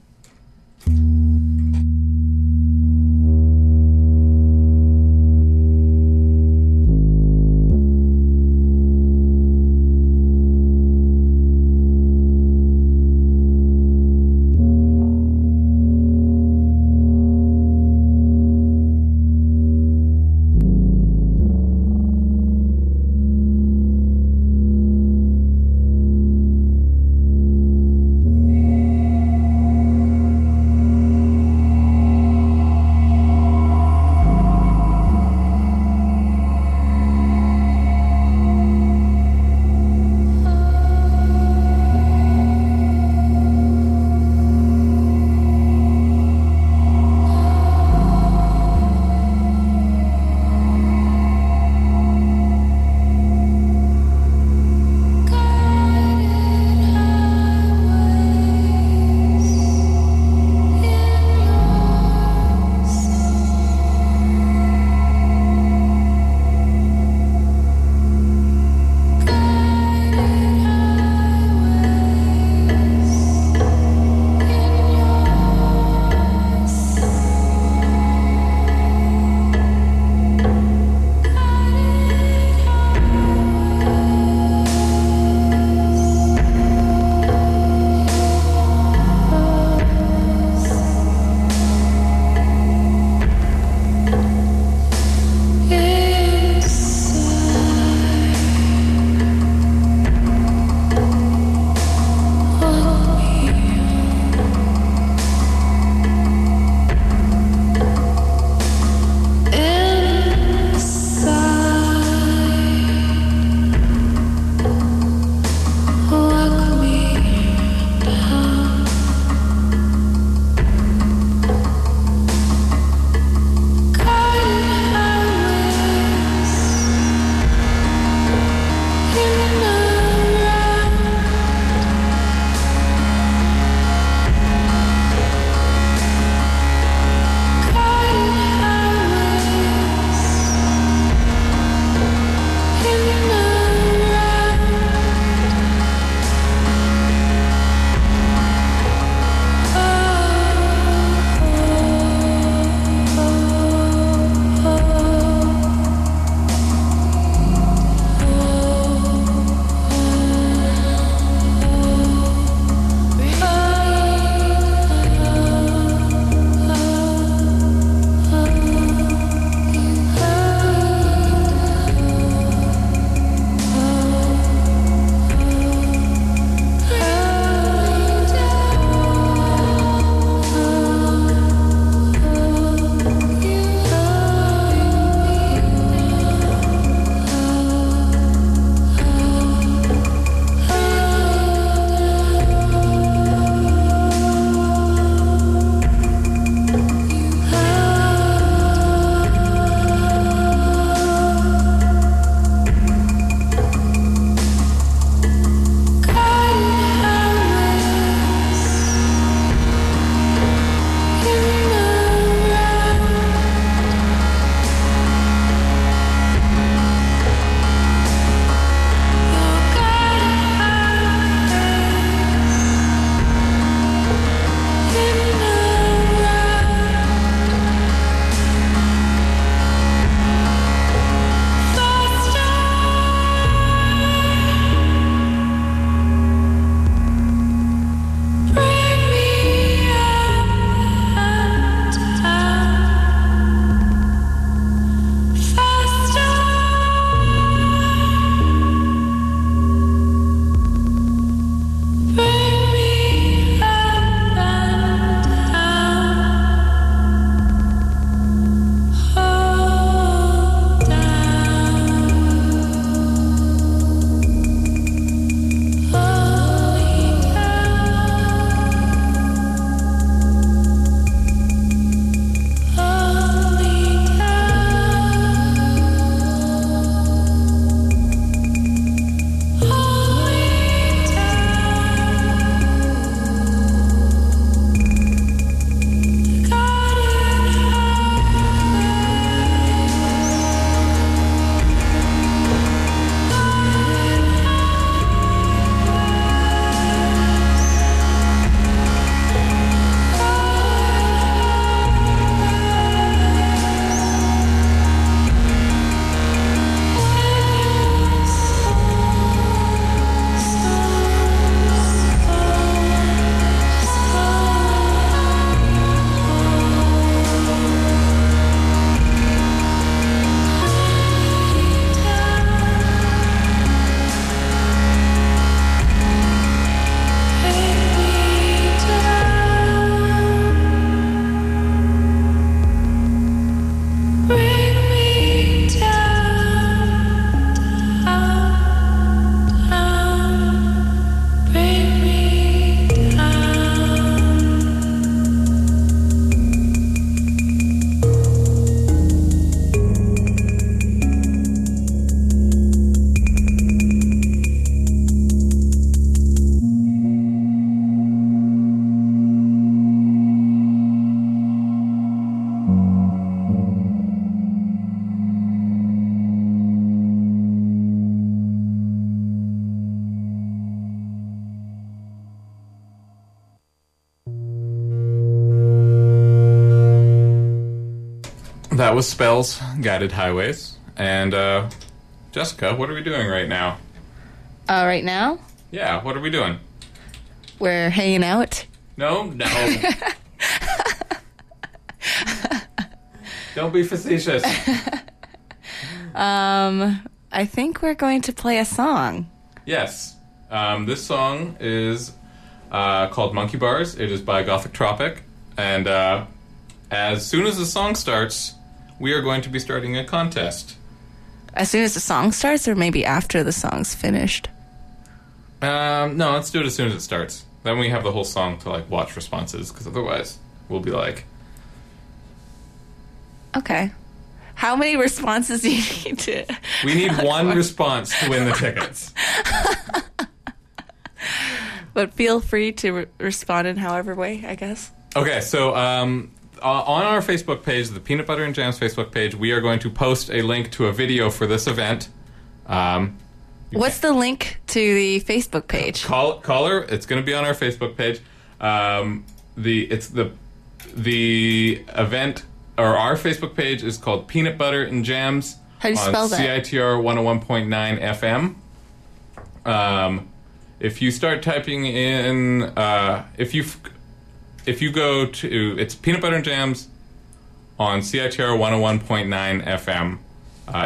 that was Spells, Guided Highways. And Jessica, what are we doing right now? Right now? Yeah, what are we doing? We're hanging out. No. Don't be facetious. I think we're going to play a song. Yes. This song is called Monkey Bars. It is by Gothic Tropic. And as soon as the song starts, we are going to be starting a contest. As soon as the song starts, or maybe after the song's finished? No, let's do it as soon as it starts. Then we have the whole song to, like, watch responses, because otherwise we'll be like... Okay. How many responses do you need to... We need one response to win the tickets. But feel free to respond in however way, I guess. Okay, so on our Facebook page, the Peanut Butter and Jams Facebook page, we are going to post a link to a video for this event. What's the link to the Facebook page? Caller, it's going to be on our Facebook page. The event... Or our Facebook page is called Peanut Butter and Jams. How do you spell that? CITR 101.9 FM. If you start typing in, if you go to, it's Peanut Butter and Jams on CITR 101.9 FM.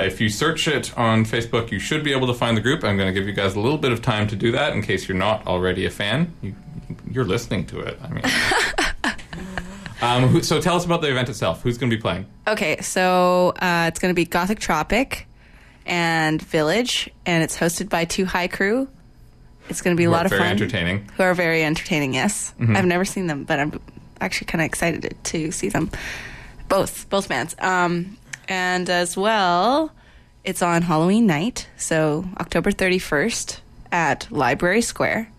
If you search it on Facebook, you should be able to find the group. I'm going to give you guys a little bit of time to do that in case you're not already a fan. You're listening to it. I mean. So tell us about the event itself. Who's going to be playing? Okay, so it's going to be Gothic Tropic and Village, and it's hosted by Two High Crew. It's going to be a lot of fun. Who are very entertaining. Who are very entertaining, yes. Mm-hmm. I've never seen them, but I'm actually kind of excited to see them. Both bands. And as well, it's on Halloween night, so October 31st at Library Square.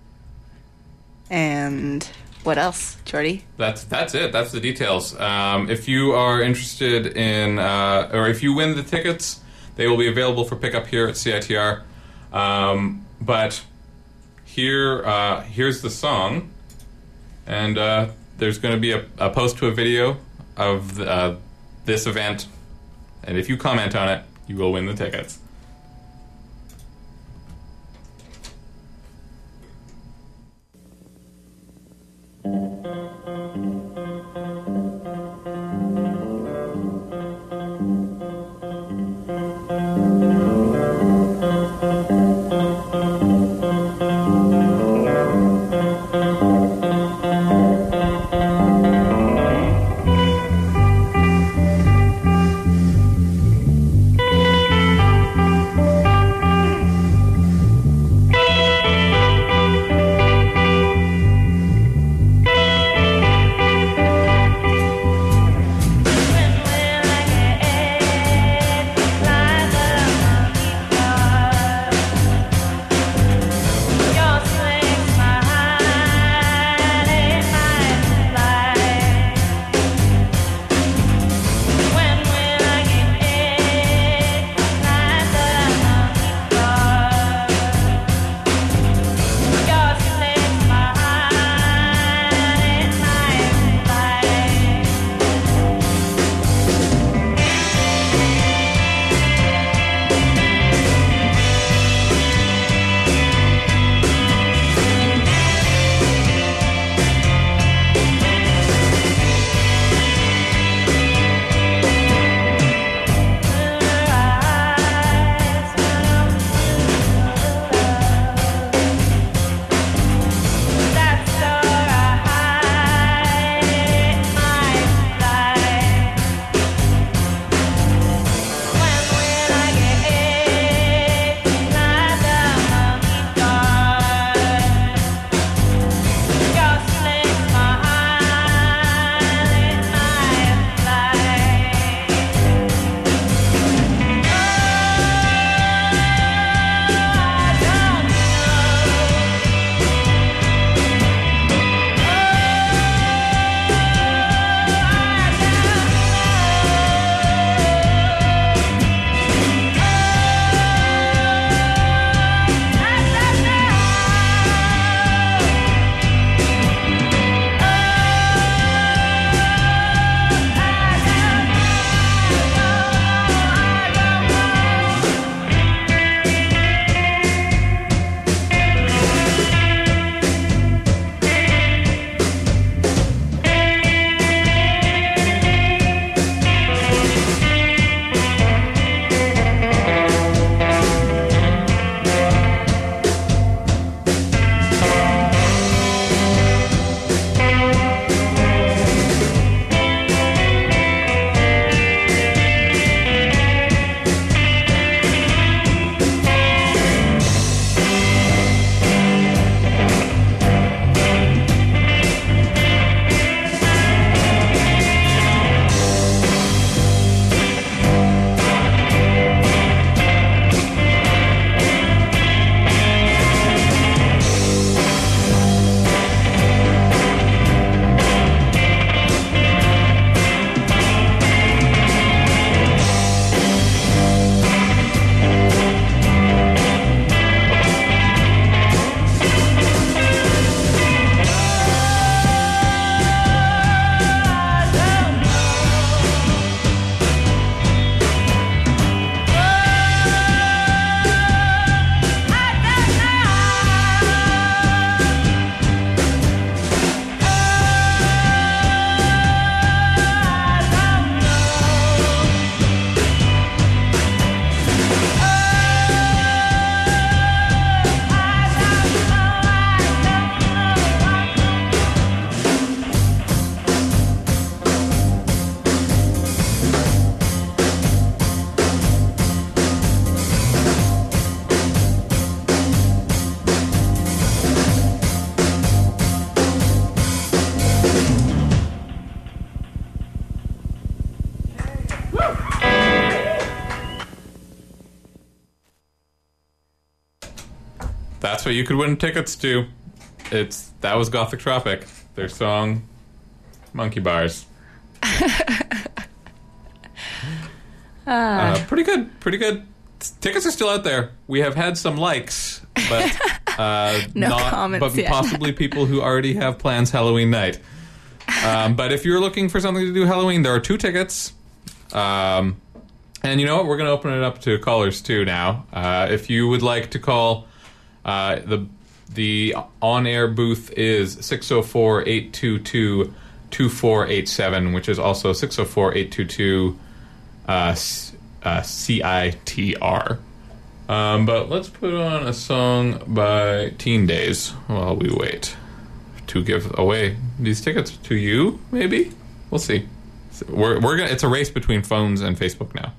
And... What else, Jordy? That's it. That's the details. If you are interested in, or if you win the tickets, they will be available for pickup here at CITR. But here's the song, and there's going to be a post to a video of this event, and if you comment on it, you will win the tickets. that's what you could win tickets to. That was Gothic Tropic. Their song, Monkey Bars. Pretty good. Tickets are still out there. We have had some likes, but no comments but yet. Possibly people who already have plans Halloween night. But if you're looking for something to do Halloween, there are 2 tickets. And you know what? We're going to open it up to callers, too, now. If you would like to call, the on-air booth is 604-822-2487, which is also 604-822-CITR. But let's put on a song by Teen Days while we wait to give away these tickets to you, maybe? We'll see. So we're gonna, it's a race between phones and Facebook now.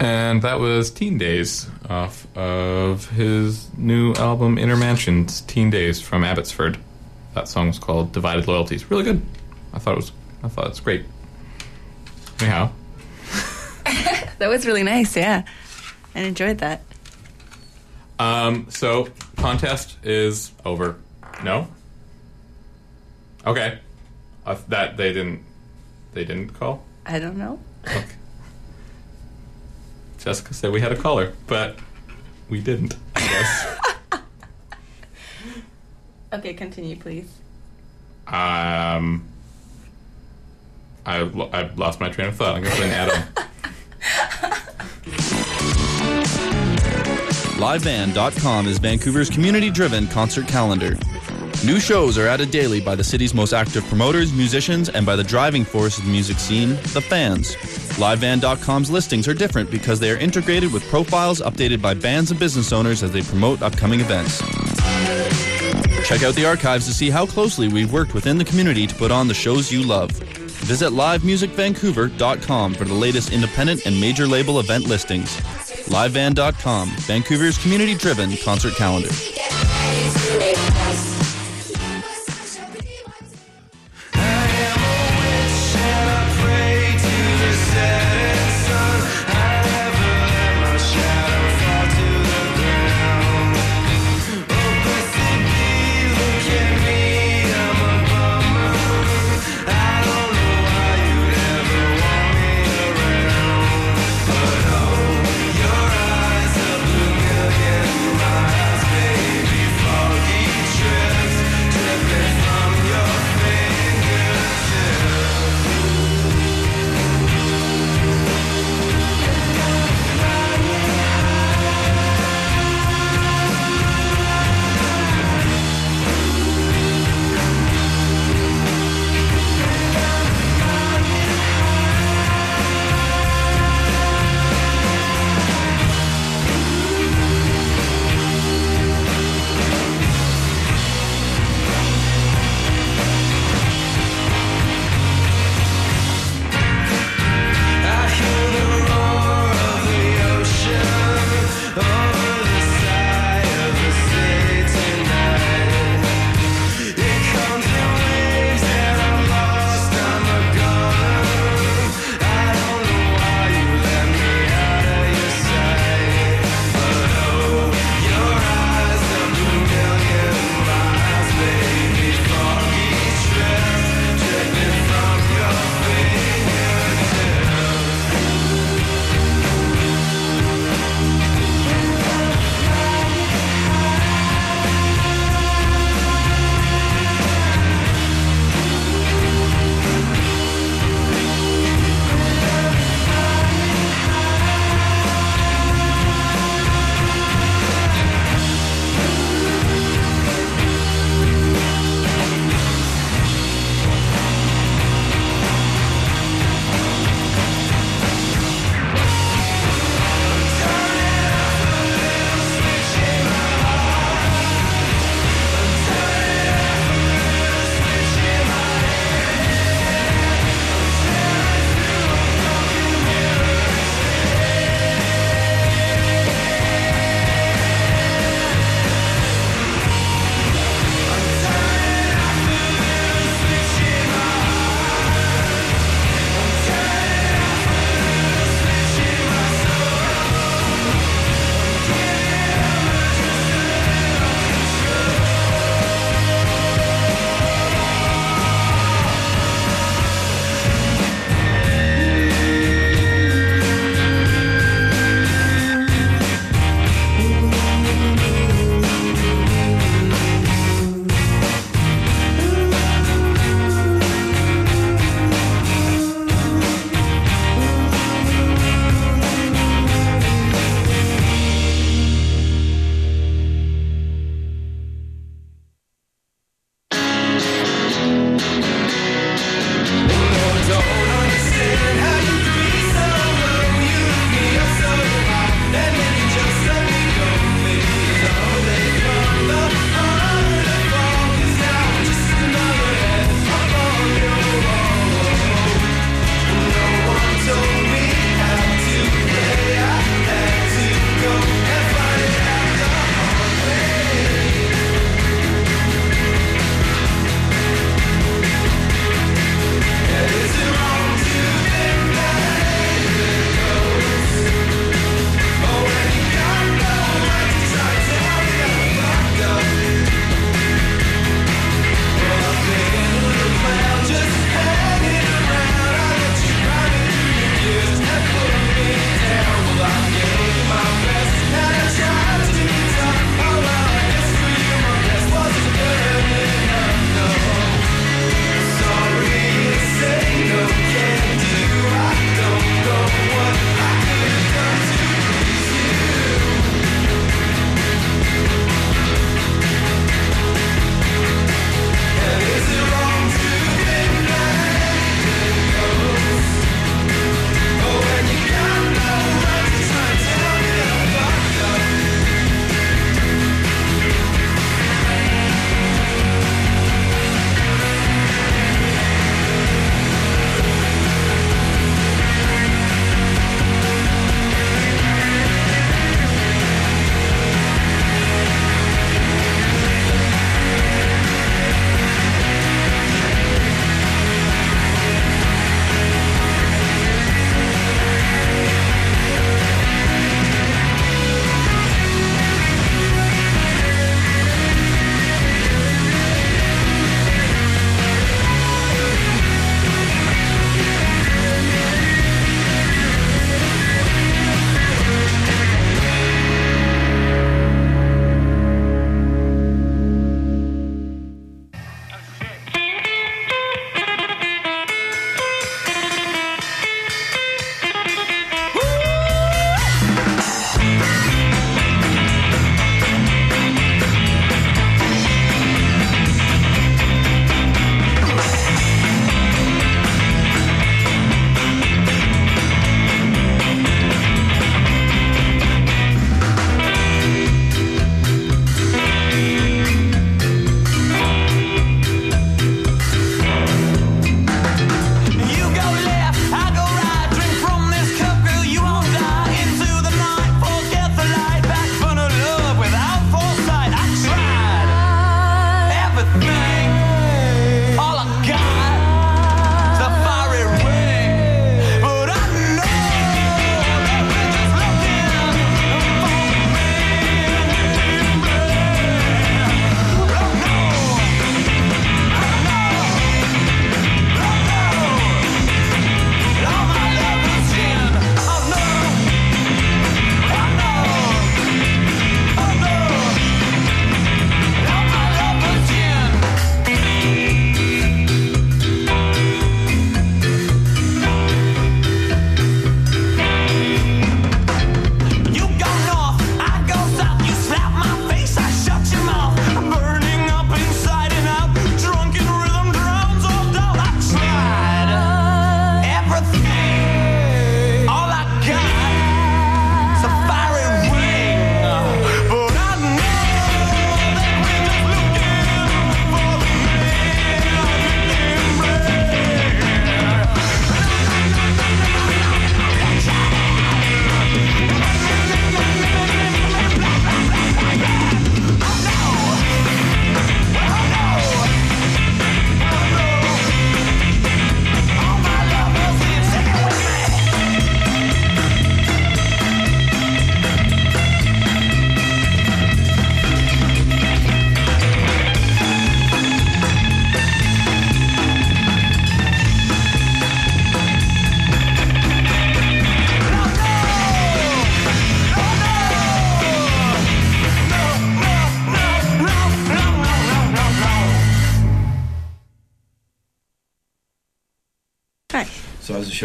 And that was Teen Days off of his new album Inner Mansions, Teen Days from Abbotsford. That song was called Divided Loyalties. Really good. I thought it was great. Anyhow. That was really nice, yeah. I enjoyed that. So contest is over. No? Okay. That they didn't call? I don't know. Okay. Jessica said we had a caller, but we didn't, I guess. Okay, continue, please. I lost my train of thought. I'm going to put an add-on. LiveBand.com is Vancouver's community-driven concert calendar. New shows are added daily by the city's most active promoters, musicians, and by the driving force of the music scene, the fans. LiveBand.com's listings are different because they are integrated with profiles updated by bands and business owners as they promote upcoming events. Check out the archives to see how closely we've worked within the community to put on the shows you love. Visit LiveMusicVancouver.com for the latest independent and major label event listings. LiveBand.com, Vancouver's community-driven concert calendar.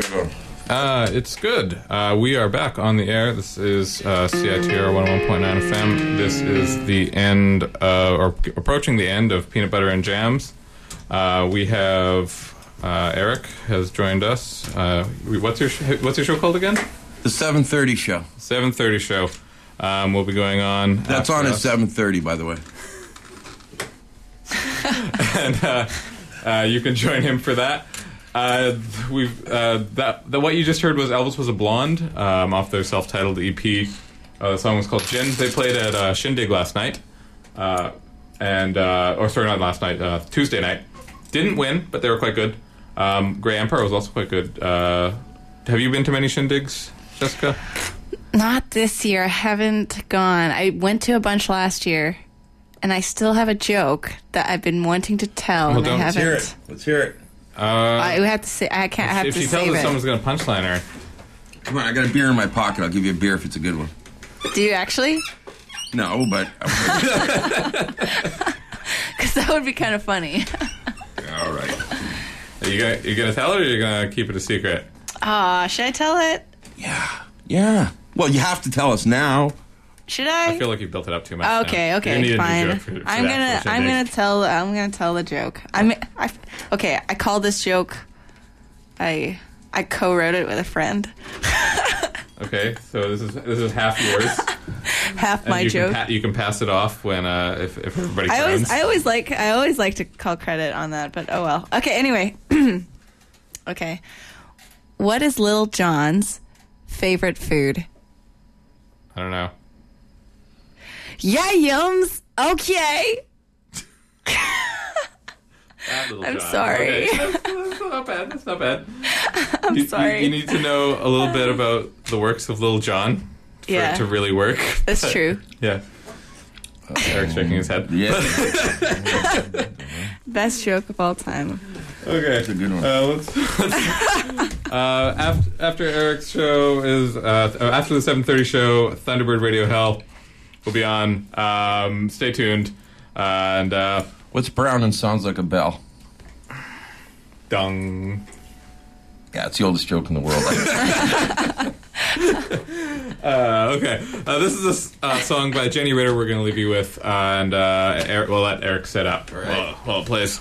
Sure. It's good. We are back on the air. This is CITR 101.9 FM. This is the end, or approaching the end of Peanut Butter and Jams. We have Eric has joined us. What's your show called again? The 7:30 show. 7:30 show. We'll be going on. That's on at 7:30, by the way. And you can join him for that. What you just heard was Elvis Was a Blonde, off their self-titled EP. The song was called Gin. They played at Shindig last night, Tuesday night. Didn't win, but they were quite good. Grey Empire was also quite good. Have you been to many Shindigs, Jessica? Not this year. I haven't gone. I went to a bunch last year, and I still have a joke that I've been wanting to tell. Well, don't. Let's hear it. Let's hear it. I have to say, I can't have to say it. If she tells us, someone's going to punchline her. Come on, I got a beer in my pocket. I'll give you a beer if it's a good one. Do you actually? No, but because that would be kind of funny. All right. Are you going to tell her, or are you going to keep it a secret? Should I tell it? Yeah. Well, you have to tell us now. Should I? I feel like you built it up too much. Okay, fine. I'm gonna tell the joke. I called this joke. I co-wrote it with a friend. Okay, so this is half yours, half my joke. You can pass it off when if everybody. I always like to call credit on that, but oh well. Okay, anyway. Okay, what is Little John's favorite food? I don't know. Yeah, yums. Okay. I'm sorry. Okay. That's not bad. I'm sorry. You need to know a little bit about the works of Little John for it to really work. That's true. Yeah. Eric's shaking his head. Yeah. Best joke of all time. Okay. That's a good one. After Eric's show is... after the 7:30 show, Thunderbird Radio Hell... We'll be on. Stay tuned. And what's brown and sounds like a bell? Dung. Yeah, it's the oldest joke in the world. Okay. This is a song by Jenny Ritter we're going to leave you with. And Eric, we'll let Eric set up while it plays.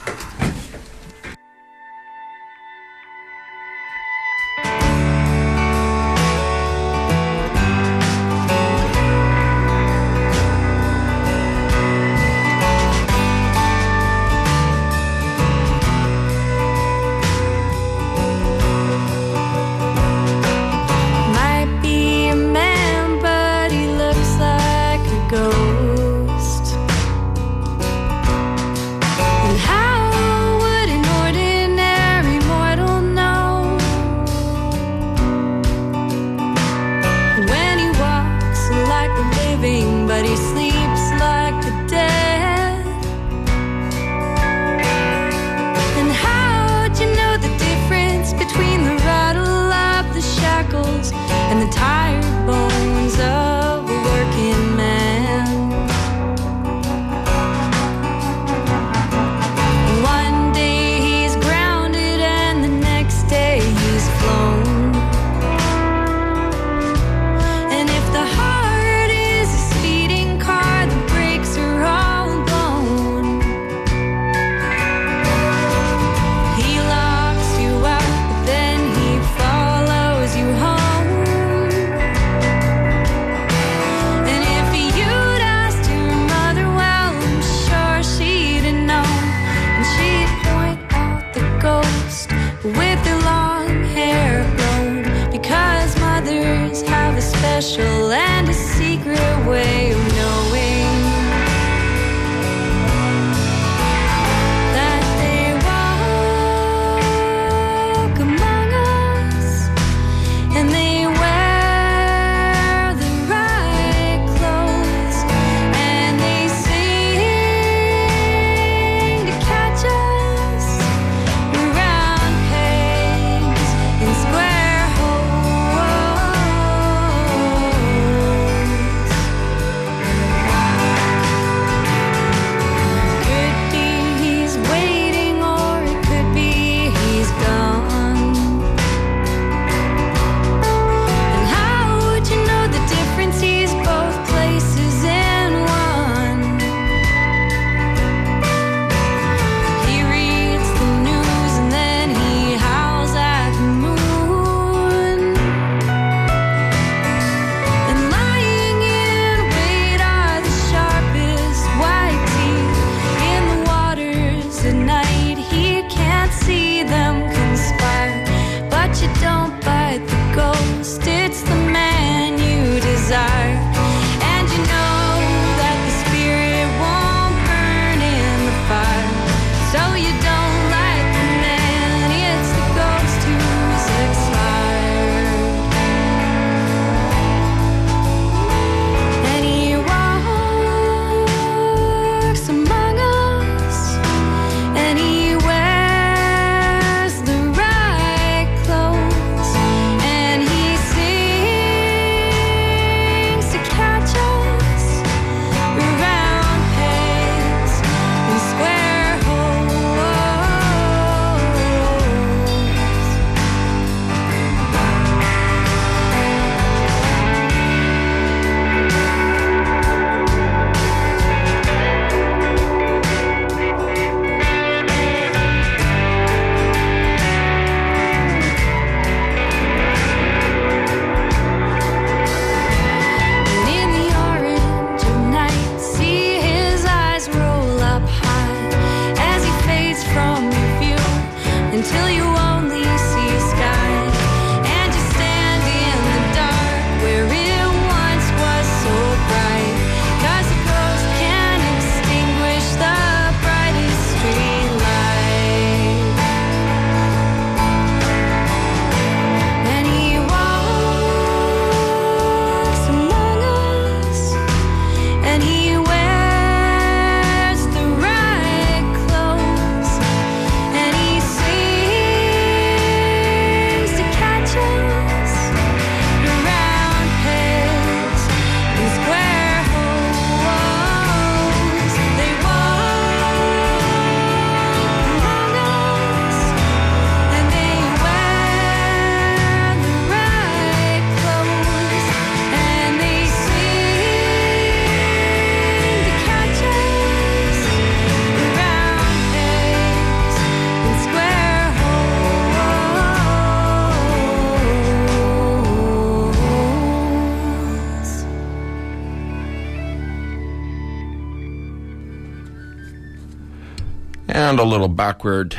And a little backward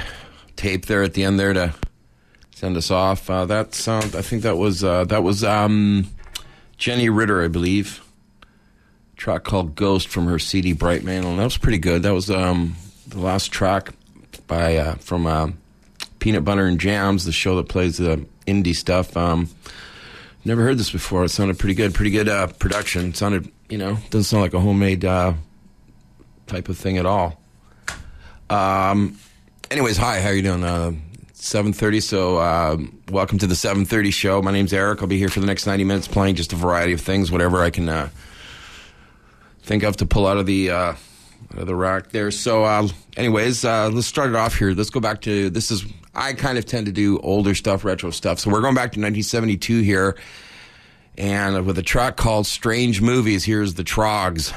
tape there at the end there to send us off. That sound, I think that was Jenny Ritter, I believe. A track called Ghost from her CD Bright Mantle. That was pretty good. That was the last track by from Peanut Butter and Jams, the show that plays the indie stuff. Never heard this before. It sounded pretty good. Pretty good production. It sounded, doesn't sound like a homemade type of thing at all. Anyways, hi, how are you doing? 7:30, so welcome to the 7:30 show. My name's Eric. I'll be here for the next 90 minutes playing just a variety of things, whatever I can think of to pull out of the rack there. So anyways, let's start it off here. Let's go back to, I kind of tend to do older stuff, retro stuff. So we're going back to 1972 here, and with a track called Strange Movies. Here's the Trogs.